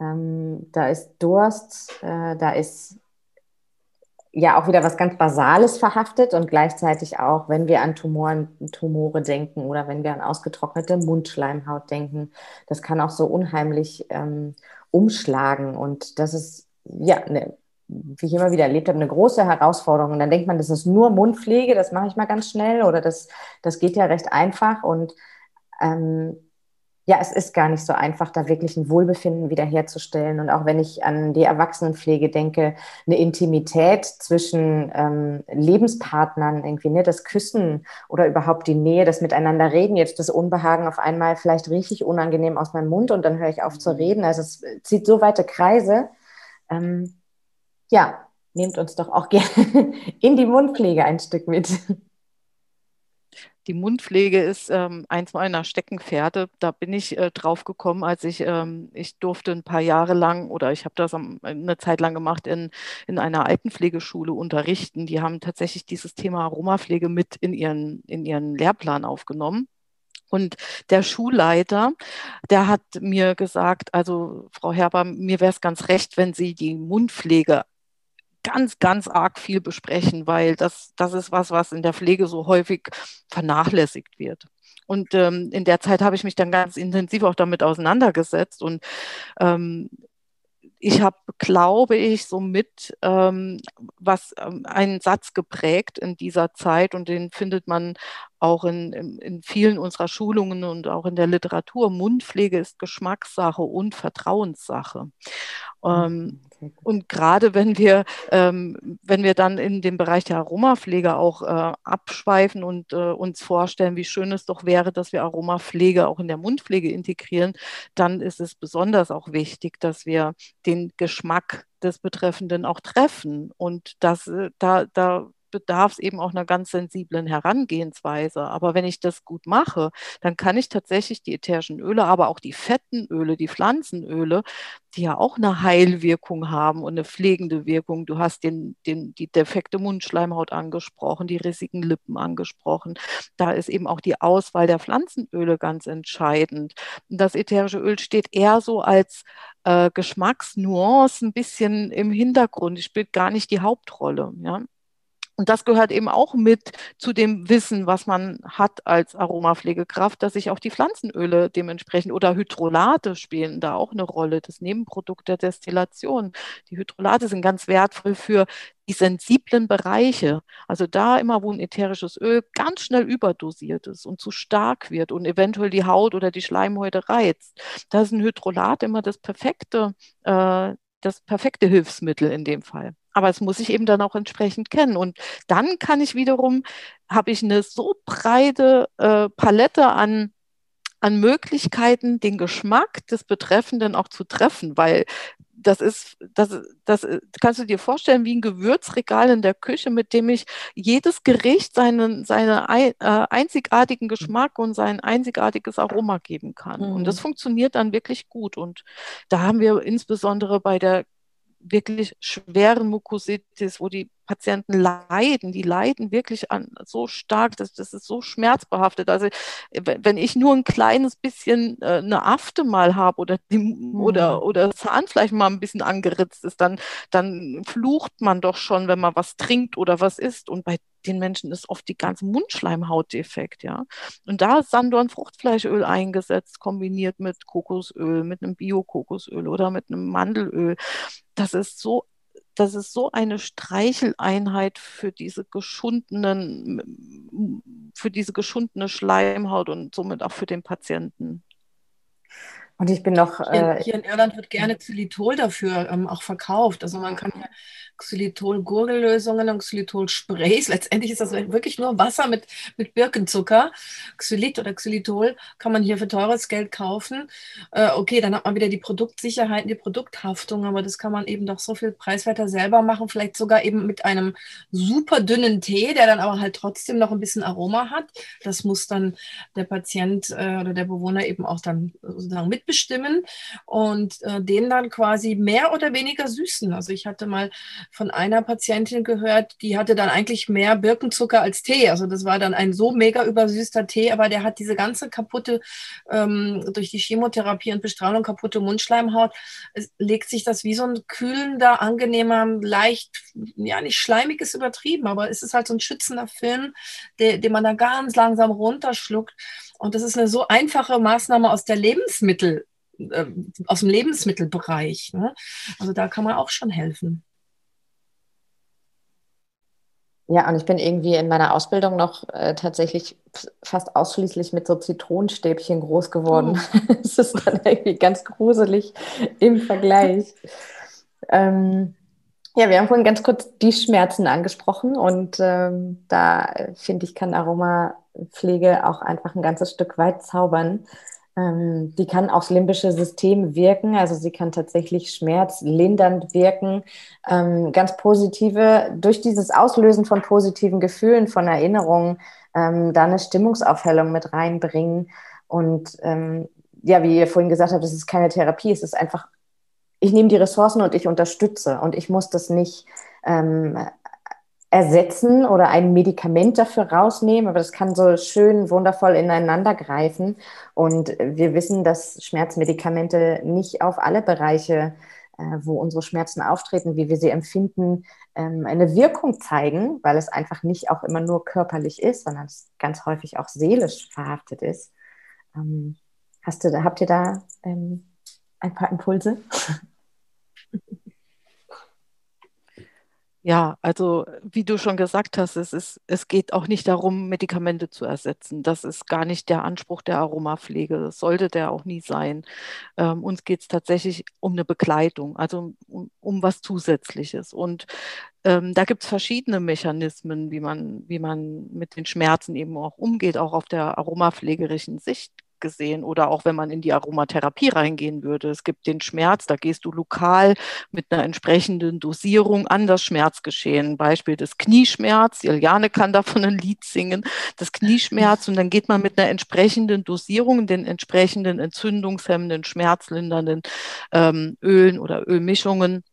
Ähm, da ist Durst, äh, da ist ja auch wieder was ganz Basales verhaftet und gleichzeitig auch, wenn wir an Tumoren, Tumore denken oder wenn wir an ausgetrocknete Mundschleimhaut denken, das kann auch so unheimlich ähm, umschlagen und das ist, ja, ne, wie ich immer wieder erlebt habe, eine große Herausforderung und dann denkt man, das ist nur Mundpflege, das mache ich mal ganz schnell oder das, das geht ja recht einfach und ähm, ja, es ist gar nicht so einfach, da wirklich ein Wohlbefinden wiederherzustellen. Und auch wenn ich an die Erwachsenenpflege denke, eine Intimität zwischen ähm, Lebenspartnern irgendwie, ne, das Küssen oder überhaupt die Nähe, das Miteinander reden, jetzt das Unbehagen auf einmal vielleicht richtig unangenehm aus meinem Mund und dann höre ich auf zu reden. Also es zieht so weite Kreise. Ähm, ja, nehmt uns doch auch gerne in die Mundpflege ein Stück mit. Die Mundpflege ist ähm, eins meiner Steckenpferde. Da bin ich äh, drauf gekommen, als ich, ähm, ich durfte ein paar Jahre lang oder ich habe das am, eine Zeit lang gemacht, in, in einer Altenpflegeschule unterrichten. Die haben tatsächlich dieses Thema Aromapflege mit in ihren, in ihren Lehrplan aufgenommen. Und der Schulleiter, der hat mir gesagt, also Frau Herber, mir wäre es ganz recht, wenn Sie die Mundpflege ganz, ganz arg viel besprechen, weil das, das ist was, was in der Pflege so häufig vernachlässigt wird. Und ähm, in der Zeit habe ich mich dann ganz intensiv auch damit auseinandergesetzt und ähm, ich habe, glaube ich, somit ähm, was, ähm, einen Satz geprägt in dieser Zeit und den findet man auch in, in, in vielen unserer Schulungen und auch in der Literatur. Mundpflege ist Geschmackssache und Vertrauenssache. Ähm, okay. Und gerade wenn wir, ähm, wenn wir dann in den Bereich der Aromapflege auch äh, abschweifen und äh, uns vorstellen, wie schön es doch wäre, dass wir Aromapflege auch in der Mundpflege integrieren, dann ist es besonders auch wichtig, dass wir den Geschmack des Betreffenden auch treffen. Und das, da, da bedarf es eben auch einer ganz sensiblen Herangehensweise. Aber wenn ich das gut mache, dann kann ich tatsächlich die ätherischen Öle, aber auch die fetten Öle, die Pflanzenöle, die ja auch eine Heilwirkung haben und eine pflegende Wirkung. Du hast den, den, die defekte Mundschleimhaut angesprochen, die rissigen Lippen angesprochen. Da ist eben auch die Auswahl der Pflanzenöle ganz entscheidend. Und das ätherische Öl steht eher so als äh, Geschmacksnuance ein bisschen im Hintergrund. Es spielt gar nicht die Hauptrolle, ja. Und das gehört eben auch mit zu dem Wissen, was man hat als Aromapflegekraft, dass sich auch die Pflanzenöle dementsprechend oder Hydrolate spielen da auch eine Rolle, das Nebenprodukt der Destillation. Die Hydrolate sind ganz wertvoll für die sensiblen Bereiche. Also da immer, wo ein ätherisches Öl ganz schnell überdosiert ist und zu stark wird und eventuell die Haut oder die Schleimhäute reizt, da ist ein Hydrolat immer das perfekte, äh, das perfekte Hilfsmittel in dem Fall. Aber es muss ich eben dann auch entsprechend kennen. Und dann kann ich wiederum, habe ich eine so breite äh, Palette an, an Möglichkeiten, den Geschmack des Betreffenden auch zu treffen, weil das ist, das, das kannst du dir vorstellen wie ein Gewürzregal in der Küche, mit dem ich jedes Gericht seinen, seinen äh, einzigartigen Geschmack und sein einzigartiges Aroma geben kann. Mhm. Und das funktioniert dann wirklich gut. Und da haben wir insbesondere bei der wirklich schweren Mukositis, wo die Patienten leiden, die leiden wirklich an, so stark, dass das ist so schmerzbehaftet. Also wenn ich nur ein kleines bisschen äh, eine Afte mal habe oder, mhm. oder, oder das Zahnfleisch mal ein bisschen angeritzt ist, dann, dann flucht man doch schon, wenn man was trinkt oder was isst. Und bei den Menschen ist oft die ganze Mundschleimhaut defekt, ja. Und da ist Sanddorn-Fruchtfleischöl eingesetzt, kombiniert mit Kokosöl, mit einem Bio-Kokosöl oder mit einem Mandelöl. Das ist so Das ist so eine Streicheleinheit für diese geschundenen, für diese geschundene Schleimhaut und somit auch für den Patienten. Und ich bin noch. Äh, hier in Irland wird gerne Xylitol dafür ähm, auch verkauft. Also man kann ja Xylitol-Gurgellösungen und Xylitol-Sprays, letztendlich ist das wirklich nur Wasser mit, mit Birkenzucker. Xylit oder Xylitol kann man hier für teures Geld kaufen. Äh, okay, dann hat man wieder die Produktsicherheit, die Produkthaftung, aber das kann man eben doch so viel preiswerter selber machen. Vielleicht sogar eben mit einem super dünnen Tee, der dann aber halt trotzdem noch ein bisschen Aroma hat. Das muss dann der Patient äh, oder der Bewohner eben auch dann sozusagen mitbestimmen. bestimmen und äh, den dann quasi mehr oder weniger süßen. Also ich hatte mal von einer Patientin gehört, die hatte dann eigentlich mehr Birkenzucker als Tee. Also das war dann ein so mega übersüßter Tee, aber der hat diese ganze kaputte, ähm, durch die Chemotherapie und Bestrahlung kaputte Mundschleimhaut. Es legt sich das wie so ein kühlender, angenehmer, leicht, ja nicht schleimig ist übertrieben, aber es ist halt so ein schützender Film, der, den man dann ganz langsam runterschluckt. Und das ist eine so einfache Maßnahme aus der Lebensmittel, äh, aus dem Lebensmittelbereich. Ne? Also da kann man auch schon helfen. Ja, und ich bin irgendwie in meiner Ausbildung noch äh, tatsächlich fast ausschließlich mit so Zitronenstäbchen groß geworden. Oh. Das ist dann irgendwie ganz gruselig im Vergleich. ähm, ja, wir haben vorhin ganz kurz die Schmerzen angesprochen und ähm, da äh, finde ich, kann Aromapflege auch einfach ein ganzes Stück weit zaubern. Ähm, die kann aufs limbische System wirken, also sie kann tatsächlich schmerzlindernd wirken, ähm, ganz positive, durch dieses Auslösen von positiven Gefühlen, von Erinnerungen, ähm, da eine Stimmungsaufhellung mit reinbringen. Und ähm, ja, wie ihr vorhin gesagt habt, es ist keine Therapie, es ist einfach, ich nehme die Ressourcen und ich unterstütze und ich muss das nicht ähm, ersetzen oder ein Medikament dafür rausnehmen, aber das kann so schön, wundervoll ineinander greifen. Und wir wissen, dass Schmerzmedikamente nicht auf alle Bereiche, wo unsere Schmerzen auftreten, wie wir sie empfinden, eine Wirkung zeigen, weil es einfach nicht auch immer nur körperlich ist, sondern es ganz häufig auch seelisch verhaftet ist. Hast du, habt ihr da ein paar Impulse? Ja, also wie du schon gesagt hast, es ist, es geht auch nicht darum, Medikamente zu ersetzen. Das ist gar nicht der Anspruch der Aromapflege. Das sollte der auch nie sein. Ähm, uns geht es tatsächlich um eine Begleitung, also um, um was Zusätzliches. Und ähm, da gibt es verschiedene Mechanismen, wie man, wie man mit den Schmerzen eben auch umgeht, auch auf der aromapflegerischen Sicht gesehen oder auch wenn man in die Aromatherapie reingehen würde. Es gibt den Schmerz, da gehst du lokal mit einer entsprechenden Dosierung an das Schmerzgeschehen. Beispiel des Knieschmerz, Eliane kann davon ein Lied singen, das Knieschmerz, und dann geht man mit einer entsprechenden Dosierung, den entsprechenden entzündungshemmenden, schmerzlindernden ähm, Ölen oder Ölmischungen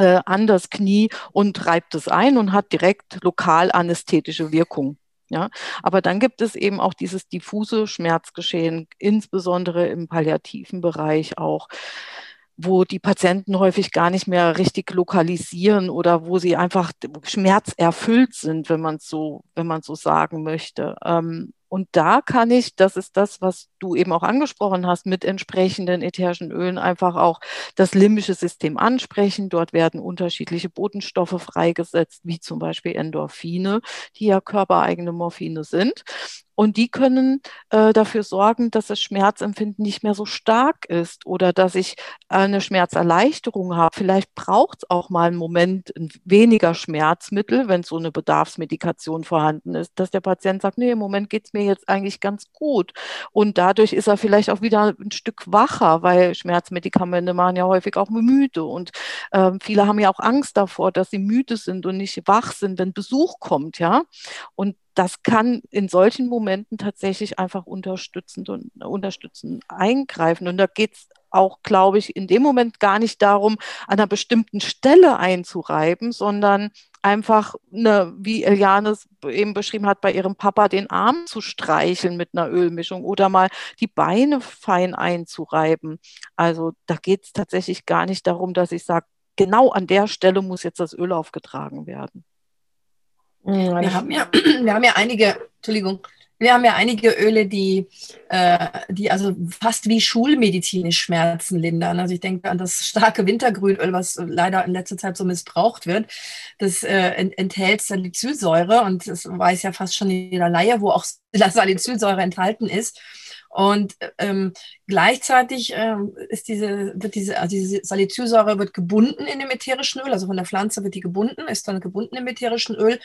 äh, an das Knie und reibt es ein und hat direkt lokal anästhetische Wirkung. Ja, aber dann gibt es eben auch dieses diffuse Schmerzgeschehen, insbesondere im palliativen Bereich auch, wo die Patienten häufig gar nicht mehr richtig lokalisieren oder wo sie einfach schmerzerfüllt sind, wenn man es so, wenn man so sagen möchte. Ähm, Und da kann ich, das ist das, was du eben auch angesprochen hast, mit entsprechenden ätherischen Ölen einfach auch das limbische System ansprechen. Dort werden unterschiedliche Botenstoffe freigesetzt, wie zum Beispiel Endorphine, die ja körpereigene Morphine sind. Und die können äh, dafür sorgen, dass das Schmerzempfinden nicht mehr so stark ist oder dass ich äh, eine Schmerzerleichterung habe. Vielleicht braucht es auch mal einen Moment weniger Schmerzmittel, wenn so eine Bedarfsmedikation vorhanden ist, dass der Patient sagt, nee, im Moment geht es mir jetzt eigentlich ganz gut. Und dadurch ist er vielleicht auch wieder ein Stück wacher, weil Schmerzmedikamente machen ja häufig auch müde. Und äh, viele haben ja auch Angst davor, dass sie müde sind und nicht wach sind, wenn Besuch kommt, ja. Und das kann in solchen Momenten tatsächlich einfach unterstützend und unterstützend eingreifen. Und da geht es auch, glaube ich, in dem Moment gar nicht darum, an einer bestimmten Stelle einzureiben, sondern einfach, eine, wie Eliane eben beschrieben hat, bei ihrem Papa den Arm zu streicheln mit einer Ölmischung oder mal die Beine fein einzureiben. Also da geht es tatsächlich gar nicht darum, dass ich sage, genau an der Stelle muss jetzt das Öl aufgetragen werden. Wir haben ja, wir haben ja einige, Entschuldigung, wir haben ja einige Öle, die, äh, die also fast wie schulmedizinisch Schmerzen lindern. Also ich denke an das starke Wintergrünöl, was leider in letzter Zeit so missbraucht wird. Das äh, enthält Salicylsäure und das weiß ja fast schon jeder Laie, wo auch Salicylsäure enthalten ist. Und ähm, gleichzeitig ähm, ist diese, wird diese, also diese Salicylsäure wird gebunden in dem ätherischen Öl, also von der Pflanze wird die gebunden, ist dann gebunden im ätherischen Öl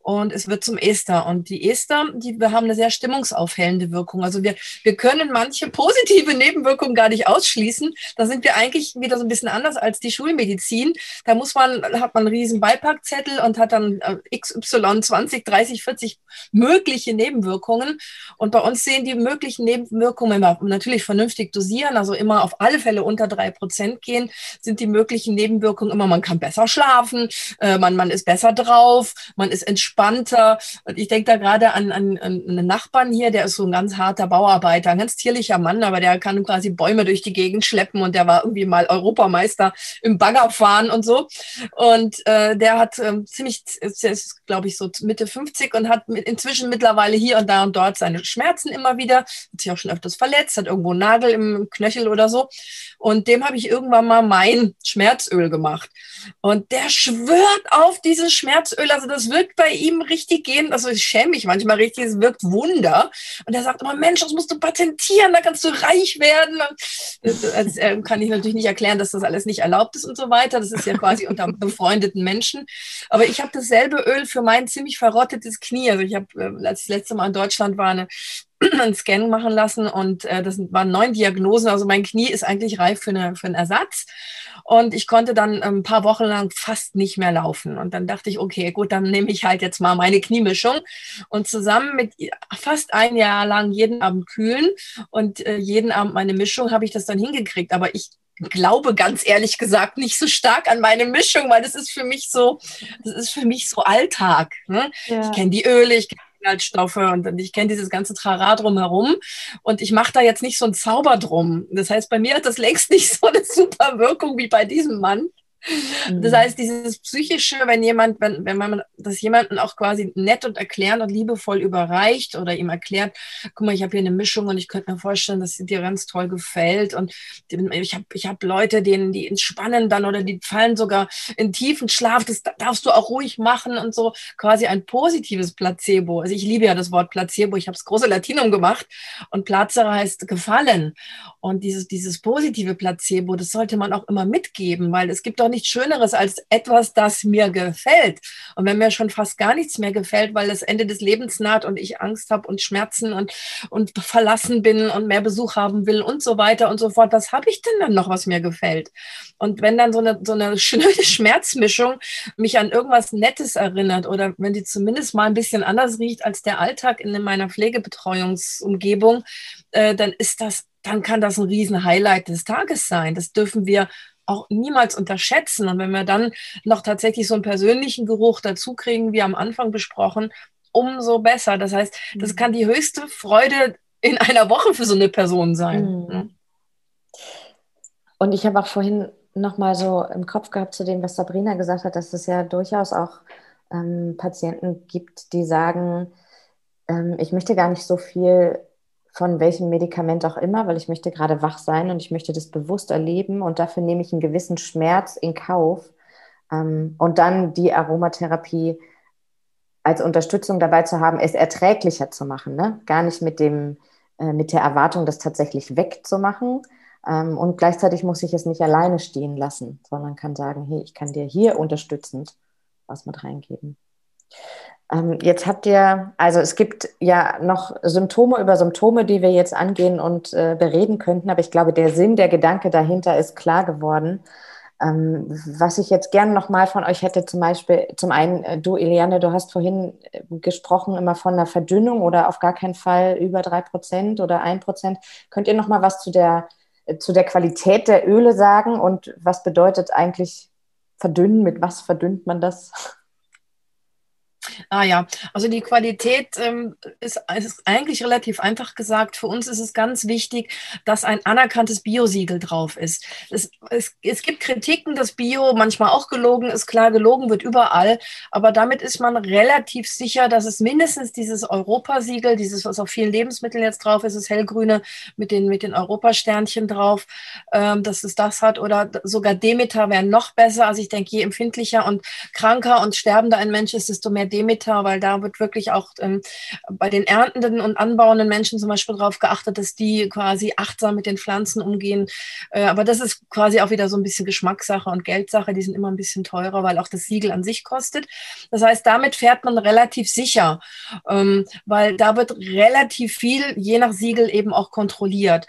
und es wird zum Ester. Und die Ester, die wir haben eine sehr stimmungsaufhellende Wirkung. Also wir, wir können manche positive Nebenwirkungen gar nicht ausschließen. Da sind wir eigentlich wieder so ein bisschen anders als die Schulmedizin. Da muss man, hat man einen riesen Beipackzettel und hat dann X Y zwanzig, dreißig, vierzig mögliche Nebenwirkungen. Und bei uns sehen die möglichen Nebenwirkungen Nebenwirkungen immer natürlich vernünftig dosieren, also immer auf alle Fälle unter drei Prozent gehen, sind die möglichen Nebenwirkungen immer, man kann besser schlafen, äh, man, man ist besser drauf, man ist entspannter. Und ich denke da gerade an, an, an einen Nachbarn hier, der ist so ein ganz harter Bauarbeiter, ein ganz tierlicher Mann, aber der kann quasi Bäume durch die Gegend schleppen und der war irgendwie mal Europameister im Baggerfahren und so. Und äh, der hat äh, ziemlich, ist glaube ich so Mitte fünfzig und hat inzwischen mittlerweile hier und da und dort seine Schmerzen immer wieder, hat sich auch schon öfters verletzt, hat irgendwo einen Nagel im Knöchel oder so. Und dem habe ich irgendwann mal mein Schmerzöl gemacht. Und der schwört auf dieses Schmerzöl, also das wirkt bei ihm richtig gehend, also ich schäme mich manchmal richtig, es wirkt Wunder. Und er sagt immer, Mensch, das musst du patentieren, da kannst du reich werden. Das kann ich natürlich nicht erklären, dass das alles nicht erlaubt ist und so weiter. Das ist ja quasi unter befreundeten Menschen. Aber ich habe dasselbe Öl für mein ziemlich verrottetes Knie. Also ich habe, als ich das letzte Mal in Deutschland war, eine einen Scan machen lassen und äh, das waren neun Diagnosen, also mein Knie ist eigentlich reif für, eine, für einen Ersatz und ich konnte dann ein paar Wochen lang fast nicht mehr laufen und dann dachte ich, okay, gut, dann nehme ich halt jetzt mal meine Kniemischung und zusammen mit fast ein Jahr lang jeden Abend kühlen und äh, jeden Abend meine Mischung habe ich das dann hingekriegt, aber ich glaube ganz ehrlich gesagt nicht so stark an meine Mischung, weil das ist für mich so, das ist für mich so Alltag. Ne? Ja. Ich kenne die Öle, ich kenne Inhaltsstoffe und ich kenne dieses ganze Trara drumherum und ich mache da jetzt nicht so einen Zauber drum. Das heißt, bei mir hat das längst nicht so eine super Wirkung wie bei diesem Mann. Das heißt, dieses psychische, wenn jemand, wenn, wenn man das jemanden auch quasi nett und erklärend und liebevoll überreicht oder ihm erklärt, guck mal, ich habe hier eine Mischung und ich könnte mir vorstellen, dass sie dir ganz toll gefällt und ich habe ich hab Leute, denen die entspannen dann oder die fallen sogar in tiefen Schlaf, das darfst du auch ruhig machen und so, quasi ein positives Placebo. Also ich liebe ja das Wort Placebo, ich habe das große Latinum gemacht und Placere heißt gefallen und dieses, dieses positive Placebo, das sollte man auch immer mitgeben, weil es gibt doch nichts Schöneres als etwas, das mir gefällt. Und wenn mir schon fast gar nichts mehr gefällt, weil das Ende des Lebens naht und ich Angst habe und Schmerzen und, und verlassen bin und mehr Besuch haben will und so weiter und so fort, was habe ich denn dann noch, was mir gefällt? Und wenn dann so eine, so eine schöne Schmerzmischung mich an irgendwas Nettes erinnert oder wenn die zumindest mal ein bisschen anders riecht als der Alltag in meiner Pflegebetreuungsumgebung, äh, dann ist das, dann kann das ein Riesen-Highlight des Tages sein. Das dürfen wir auch niemals unterschätzen. Und wenn wir dann noch tatsächlich so einen persönlichen Geruch dazu kriegen, wie am Anfang besprochen, umso besser. Das heißt, das kann die höchste Freude in einer Woche für so eine Person sein. Und ich habe auch vorhin nochmal so im Kopf gehabt zu dem, was Sabrina gesagt hat, dass es ja durchaus auch ähm, Patienten gibt, die sagen, ähm, ich möchte gar nicht so viel von welchem Medikament auch immer, weil ich möchte gerade wach sein und ich möchte das bewusst erleben und dafür nehme ich einen gewissen Schmerz in Kauf ähm, und dann die Aromatherapie als Unterstützung dabei zu haben, es erträglicher zu machen, ne? Gar nicht mit dem äh, mit der Erwartung, das tatsächlich wegzumachen ähm, und gleichzeitig muss ich es nicht alleine stehen lassen, sondern kann sagen, hey, ich kann dir hier unterstützend was mit reingeben. Jetzt habt ihr, also es gibt ja noch Symptome über Symptome, die wir jetzt angehen und äh, bereden könnten, aber ich glaube, der Sinn, der Gedanke dahinter ist klar geworden. Ähm, was ich jetzt gerne nochmal von euch hätte, zum Beispiel, zum einen, äh, du Eliane, du hast vorhin äh, gesprochen immer von einer Verdünnung oder auf gar keinen Fall über drei Prozent oder ein Prozent. Könnt ihr nochmal was zu der, äh, zu der Qualität der Öle sagen und was bedeutet eigentlich verdünnen, mit was verdünnt man das? Ah ja, also die Qualität ähm, ist, ist eigentlich relativ einfach gesagt. Für uns ist es ganz wichtig, dass ein anerkanntes Bio-Siegel drauf ist. Es, es, es gibt Kritiken, dass Bio manchmal auch gelogen ist. Klar, gelogen wird überall, aber damit ist man relativ sicher, dass es mindestens dieses Europa-Siegel, dieses, was auf vielen Lebensmitteln jetzt drauf ist, das hellgrüne mit den, mit den Europa-Sternchen drauf, ähm, dass es das hat oder sogar Demeter wäre noch besser. Also ich denke, je empfindlicher und kranker und sterbender ein Mensch ist, desto mehr Demeter. Demeter, weil da wird wirklich auch ähm, bei den erntenden und anbauenden Menschen zum Beispiel darauf geachtet, dass die quasi achtsam mit den Pflanzen umgehen. Äh, aber das ist quasi auch wieder so ein bisschen Geschmackssache und Geldsache. Die sind immer ein bisschen teurer, weil auch das Siegel an sich kostet. Das heißt, damit fährt man relativ sicher, ähm, weil da wird relativ viel je nach Siegel eben auch kontrolliert.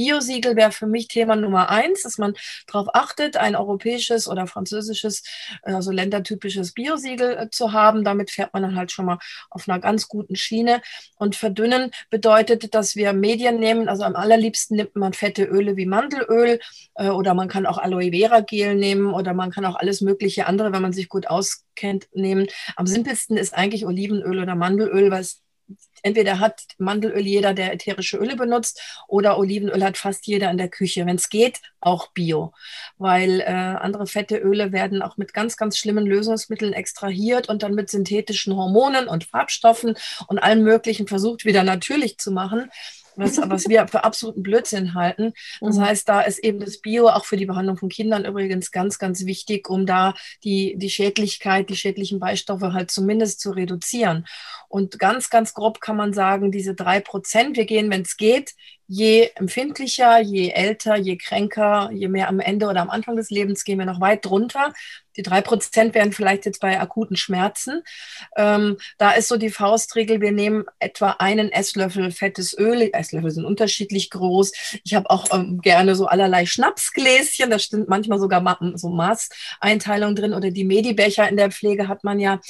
Biosiegel wäre für mich Thema Nummer eins, dass man darauf achtet, ein europäisches oder französisches, also ländertypisches Biosiegel zu haben. Damit fährt man dann halt schon mal auf einer ganz guten Schiene. Und verdünnen bedeutet, dass wir Medien nehmen. Also am allerliebsten nimmt man fette Öle wie Mandelöl oder man kann auch Aloe Vera Gel nehmen oder man kann auch alles mögliche andere, wenn man sich gut auskennt, nehmen. Am simpelsten ist eigentlich Olivenöl oder Mandelöl, weil es entweder hat Mandelöl jeder, der ätherische Öle benutzt, oder Olivenöl hat fast jeder in der Küche. Wenn es geht, auch Bio. Weil äh, andere fette Öle werden auch mit ganz, ganz schlimmen Lösungsmitteln extrahiert und dann mit synthetischen Hormonen und Farbstoffen und allem Möglichen versucht, wieder natürlich zu machen. Was, was wir für absoluten Blödsinn halten. Das heißt, da ist eben das Bio auch für die Behandlung von Kindern übrigens ganz, ganz wichtig, um da die, die Schädlichkeit, die schädlichen Beistoffe halt zumindest zu reduzieren. Und ganz, ganz grob kann man sagen, diese drei Prozent, wir gehen, wenn es geht, je empfindlicher, je älter, je kränker, je mehr am Ende oder am Anfang des Lebens gehen wir noch weit drunter. Die drei Prozent wären vielleicht jetzt bei akuten Schmerzen. Ähm, da ist so die Faustregel, wir nehmen etwa einen Esslöffel fettes Öl. Die Esslöffel sind unterschiedlich groß. Ich habe auch ähm, gerne so allerlei Schnapsgläschen. Da sind manchmal sogar ma so Maßeinteilungen drin. Oder die Medibecher in der Pflege hat man ja.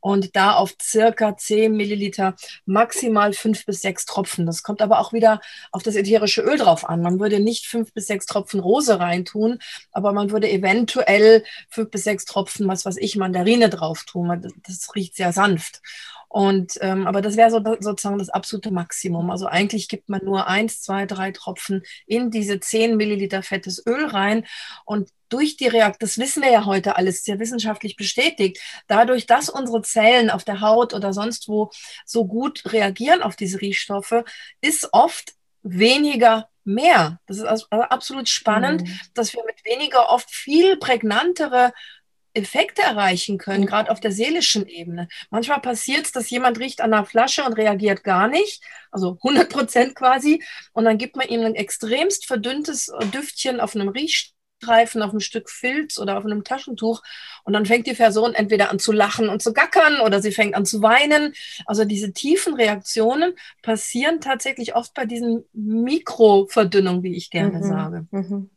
Und da auf circa zehn Milliliter maximal fünf bis sechs Tropfen. Das kommt aber auch wieder auf das ätherische Öl drauf an. Man würde nicht fünf bis sechs Tropfen Rose reintun, aber man würde eventuell fünf bis sechs Tropfen, was weiß ich, Mandarine drauf tun, weil das, das riecht sehr sanft. Und, ähm, aber das wäre so, sozusagen das absolute Maximum. Also eigentlich gibt man nur eins, zwei, drei Tropfen in diese zehn Milliliter fettes Öl rein. Und durch die Reaktion, das wissen wir ja heute alles, sehr wissenschaftlich bestätigt, dadurch, dass unsere Zellen auf der Haut oder sonst wo so gut reagieren auf diese Riechstoffe, ist oft weniger mehr. Das ist also absolut spannend, mhm. dass wir mit weniger oft viel prägnantere Effekte erreichen können, mhm. gerade auf der seelischen Ebene. Manchmal passiert es, dass jemand riecht an einer Flasche und reagiert gar nicht, also hundert Prozent quasi, und dann gibt man ihm ein extremst verdünntes Düftchen auf einem Riechstreifen, auf einem Stück Filz oder auf einem Taschentuch, und dann fängt die Person entweder an zu lachen und zu gackern oder sie fängt an zu weinen. Also diese tiefen Reaktionen passieren tatsächlich oft bei diesen Mikroverdünnungen, wie ich gerne mhm. sage. Mhm.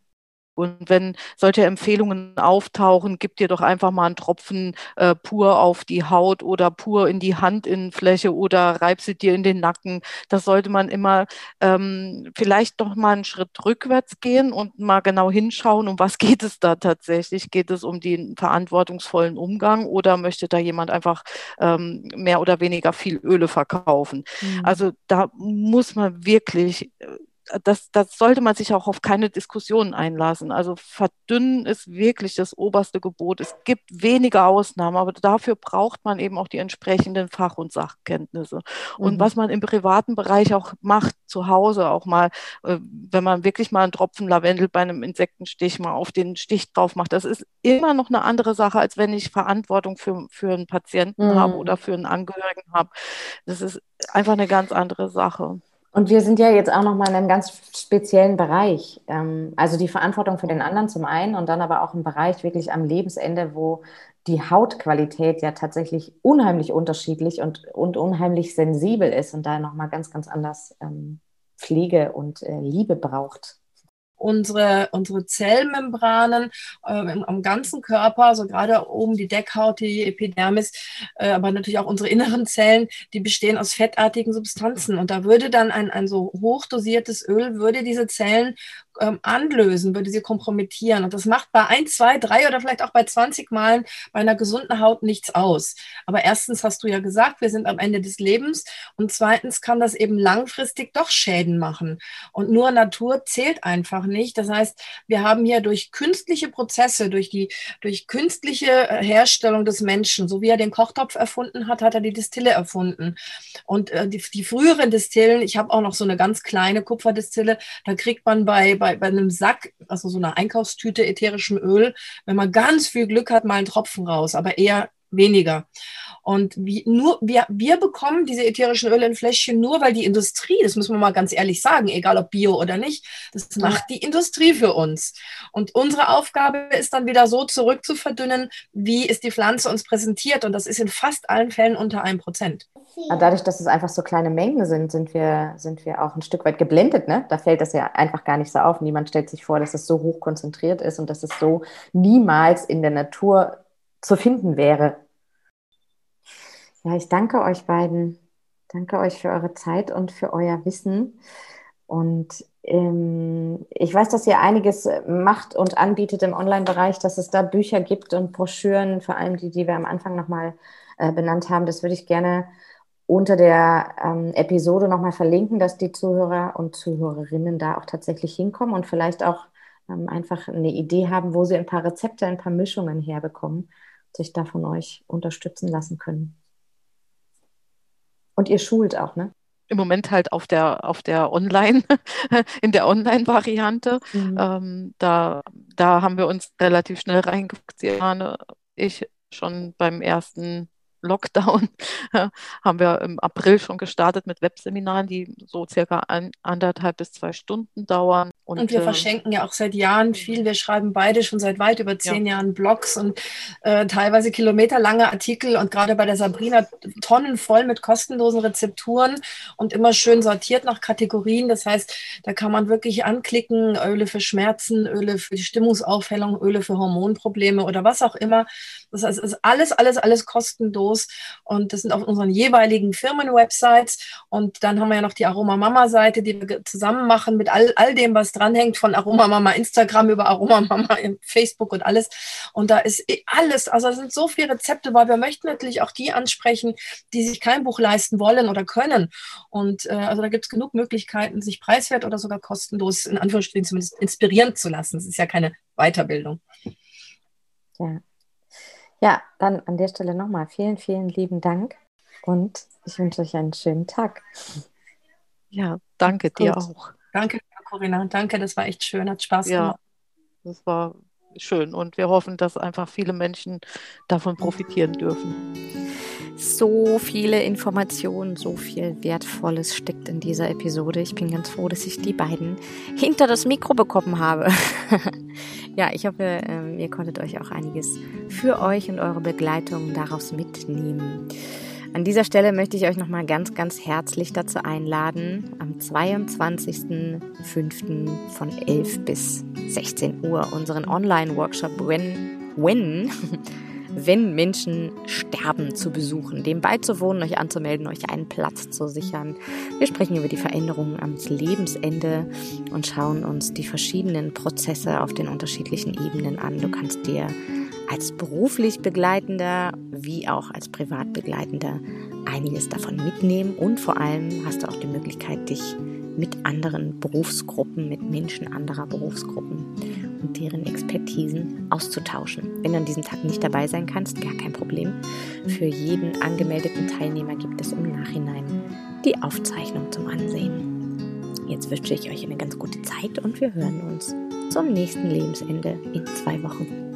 Und wenn solche Empfehlungen auftauchen, gib dir doch einfach mal einen Tropfen äh, pur auf die Haut oder pur in die Handinnenfläche oder reib sie dir in den Nacken. Das sollte man immer ähm, vielleicht doch mal einen Schritt rückwärts gehen und mal genau hinschauen, um was geht es da tatsächlich? Geht es um den verantwortungsvollen Umgang oder möchte da jemand einfach ähm, mehr oder weniger viel Öle verkaufen? Mhm. Also da muss man wirklich... Das, das sollte man sich auch auf keine Diskussionen einlassen. Also verdünnen ist wirklich das oberste Gebot. Es gibt wenige Ausnahmen, aber dafür braucht man eben auch die entsprechenden Fach- und Sachkenntnisse. Und mhm. was man im privaten Bereich auch macht, zu Hause auch mal, wenn man wirklich mal einen Tropfen Lavendel bei einem Insektenstich mal auf den Stich drauf macht, das ist immer noch eine andere Sache, als wenn ich Verantwortung für, für einen Patienten mhm. habe oder für einen Angehörigen habe. Das ist einfach eine ganz andere Sache. Und wir sind ja jetzt auch nochmal in einem ganz speziellen Bereich, also die Verantwortung für den anderen zum einen und dann aber auch im Bereich wirklich am Lebensende, wo die Hautqualität ja tatsächlich unheimlich unterschiedlich und, und unheimlich sensibel ist und da nochmal ganz, ganz anders Pflege und Liebe braucht. Unsere, unsere Zellmembranen äh, im, am ganzen Körper, also gerade oben die Deckhaut, die Epidermis, äh, aber natürlich auch unsere inneren Zellen, die bestehen aus fettartigen Substanzen. Und da würde dann ein, ein so hochdosiertes Öl, würde diese Zellen ähm, anlösen, würde sie kompromittieren. Und das macht bei ein, zwei, drei oder vielleicht auch bei zwanzig Malen bei einer gesunden Haut nichts aus. Aber erstens hast du ja gesagt, wir sind am Ende des Lebens. Und zweitens kann das eben langfristig doch Schäden machen. Und nur Natur zählt einfach nicht. Das heißt, wir haben hier durch künstliche Prozesse, durch die durch künstliche Herstellung des Menschen, so wie er den Kochtopf erfunden hat, hat er die Distille erfunden. Und äh, die, die früheren Distillen, ich habe auch noch so eine ganz kleine Kupferdistille, da kriegt man bei, bei, bei einem Sack, also so einer Einkaufstüte ätherischem Öl, wenn man ganz viel Glück hat, mal einen Tropfen raus, aber eher weniger. Und wie, nur, wir, wir bekommen diese ätherischen Öle in Fläschchen nur, weil die Industrie, das müssen wir mal ganz ehrlich sagen, egal ob bio oder nicht, das macht die Industrie für uns. Und unsere Aufgabe ist dann wieder so zurückzuverdünnen, wie es die Pflanze uns präsentiert. Und das ist in fast allen Fällen unter einem Prozent. Dadurch, dass es einfach so kleine Mengen sind, sind wir, sind wir auch ein Stück weit geblendet, ne? Da fällt das ja einfach gar nicht so auf. Niemand stellt sich vor, dass es so hoch konzentriert ist und dass es so niemals in der Natur zu finden wäre. Ja, ich danke euch beiden. Danke euch für eure Zeit und für euer Wissen. Und ähm, ich weiß, dass ihr einiges macht und anbietet im Online-Bereich, dass es da Bücher gibt und Broschüren, vor allem die, die wir am Anfang nochmal äh, benannt haben. Das würde ich gerne unter der ähm, Episode nochmal verlinken, dass die Zuhörer und Zuhörerinnen da auch tatsächlich hinkommen und vielleicht auch ähm, einfach eine Idee haben, wo sie ein paar Rezepte, ein paar Mischungen herbekommen, sich da von euch unterstützen lassen können. Und ihr schult auch, ne? Im Moment halt auf der, auf der Online, in der Online-Variante. Mhm. Ähm, da, da haben wir uns relativ schnell reingeguckt. Eliane, ich schon beim ersten Lockdown haben wir im April schon gestartet mit Webseminaren, die so circa ein, anderthalb bis zwei Stunden dauern. Und, und wir äh, verschenken ja auch seit Jahren viel. Wir schreiben beide schon seit weit über zehn ja. Jahren Blogs und äh, teilweise kilometerlange Artikel und gerade bei der Sabrina Tonnen voll mit kostenlosen Rezepturen und immer schön sortiert nach Kategorien. Das heißt, da kann man wirklich anklicken, Öle für Schmerzen, Öle für die Stimmungsaufhellung, Öle für Hormonprobleme oder was auch immer. Das heißt, es ist alles, alles, alles kostenlos und das sind auf unseren jeweiligen Firmen-Websites und dann haben wir ja noch die Aroma Mama Seite, die wir zusammen machen mit all, all dem, was dranhängt, von Aroma Mama Instagram über Aroma Mama Facebook und alles. Und da ist alles, also es sind so viele Rezepte, weil wir möchten natürlich auch die ansprechen, die sich kein Buch leisten wollen oder können. Und äh, also da gibt es genug Möglichkeiten, sich preiswert oder sogar kostenlos, in Anführungsstrichen zumindest, inspirieren zu lassen. Es ist ja keine Weiterbildung. Ja. Ja, dann an der Stelle nochmal vielen, vielen lieben Dank und ich wünsche euch einen schönen Tag. Ja, danke dir Gut. auch. Danke, Corinna. Danke, das war echt schön, hat Spaß ja, gemacht. Ja, das war schön und wir hoffen, dass einfach viele Menschen davon profitieren dürfen. So viele Informationen, so viel Wertvolles steckt in dieser Episode. Ich bin ganz froh, dass ich die beiden hinter das Mikro bekommen habe. Ja, ich hoffe, ihr konntet euch auch einiges für euch und eure Begleitung daraus mitnehmen. An dieser Stelle möchte ich euch nochmal ganz, ganz herzlich dazu einladen, am zweiundzwanzigsten fünften von elf bis sechzehn Uhr unseren Online-Workshop When... When... Wenn Menschen sterben, zu besuchen, dem beizuwohnen, euch anzumelden, euch einen Platz zu sichern. Wir sprechen über die Veränderungen am Lebensende und schauen uns die verschiedenen Prozesse auf den unterschiedlichen Ebenen an. Du kannst dir als beruflich Begleitender wie auch als privat Begleitender einiges davon mitnehmen und vor allem hast du auch die Möglichkeit, dich mit anderen Berufsgruppen, mit Menschen anderer Berufsgruppen und deren Expertisen auszutauschen. Wenn du an diesem Tag nicht dabei sein kannst, gar kein Problem. Für jeden angemeldeten Teilnehmer gibt es im Nachhinein die Aufzeichnung zum Ansehen. Jetzt wünsche ich euch eine ganz gute Zeit und wir hören uns zum nächsten Lebensende in zwei Wochen.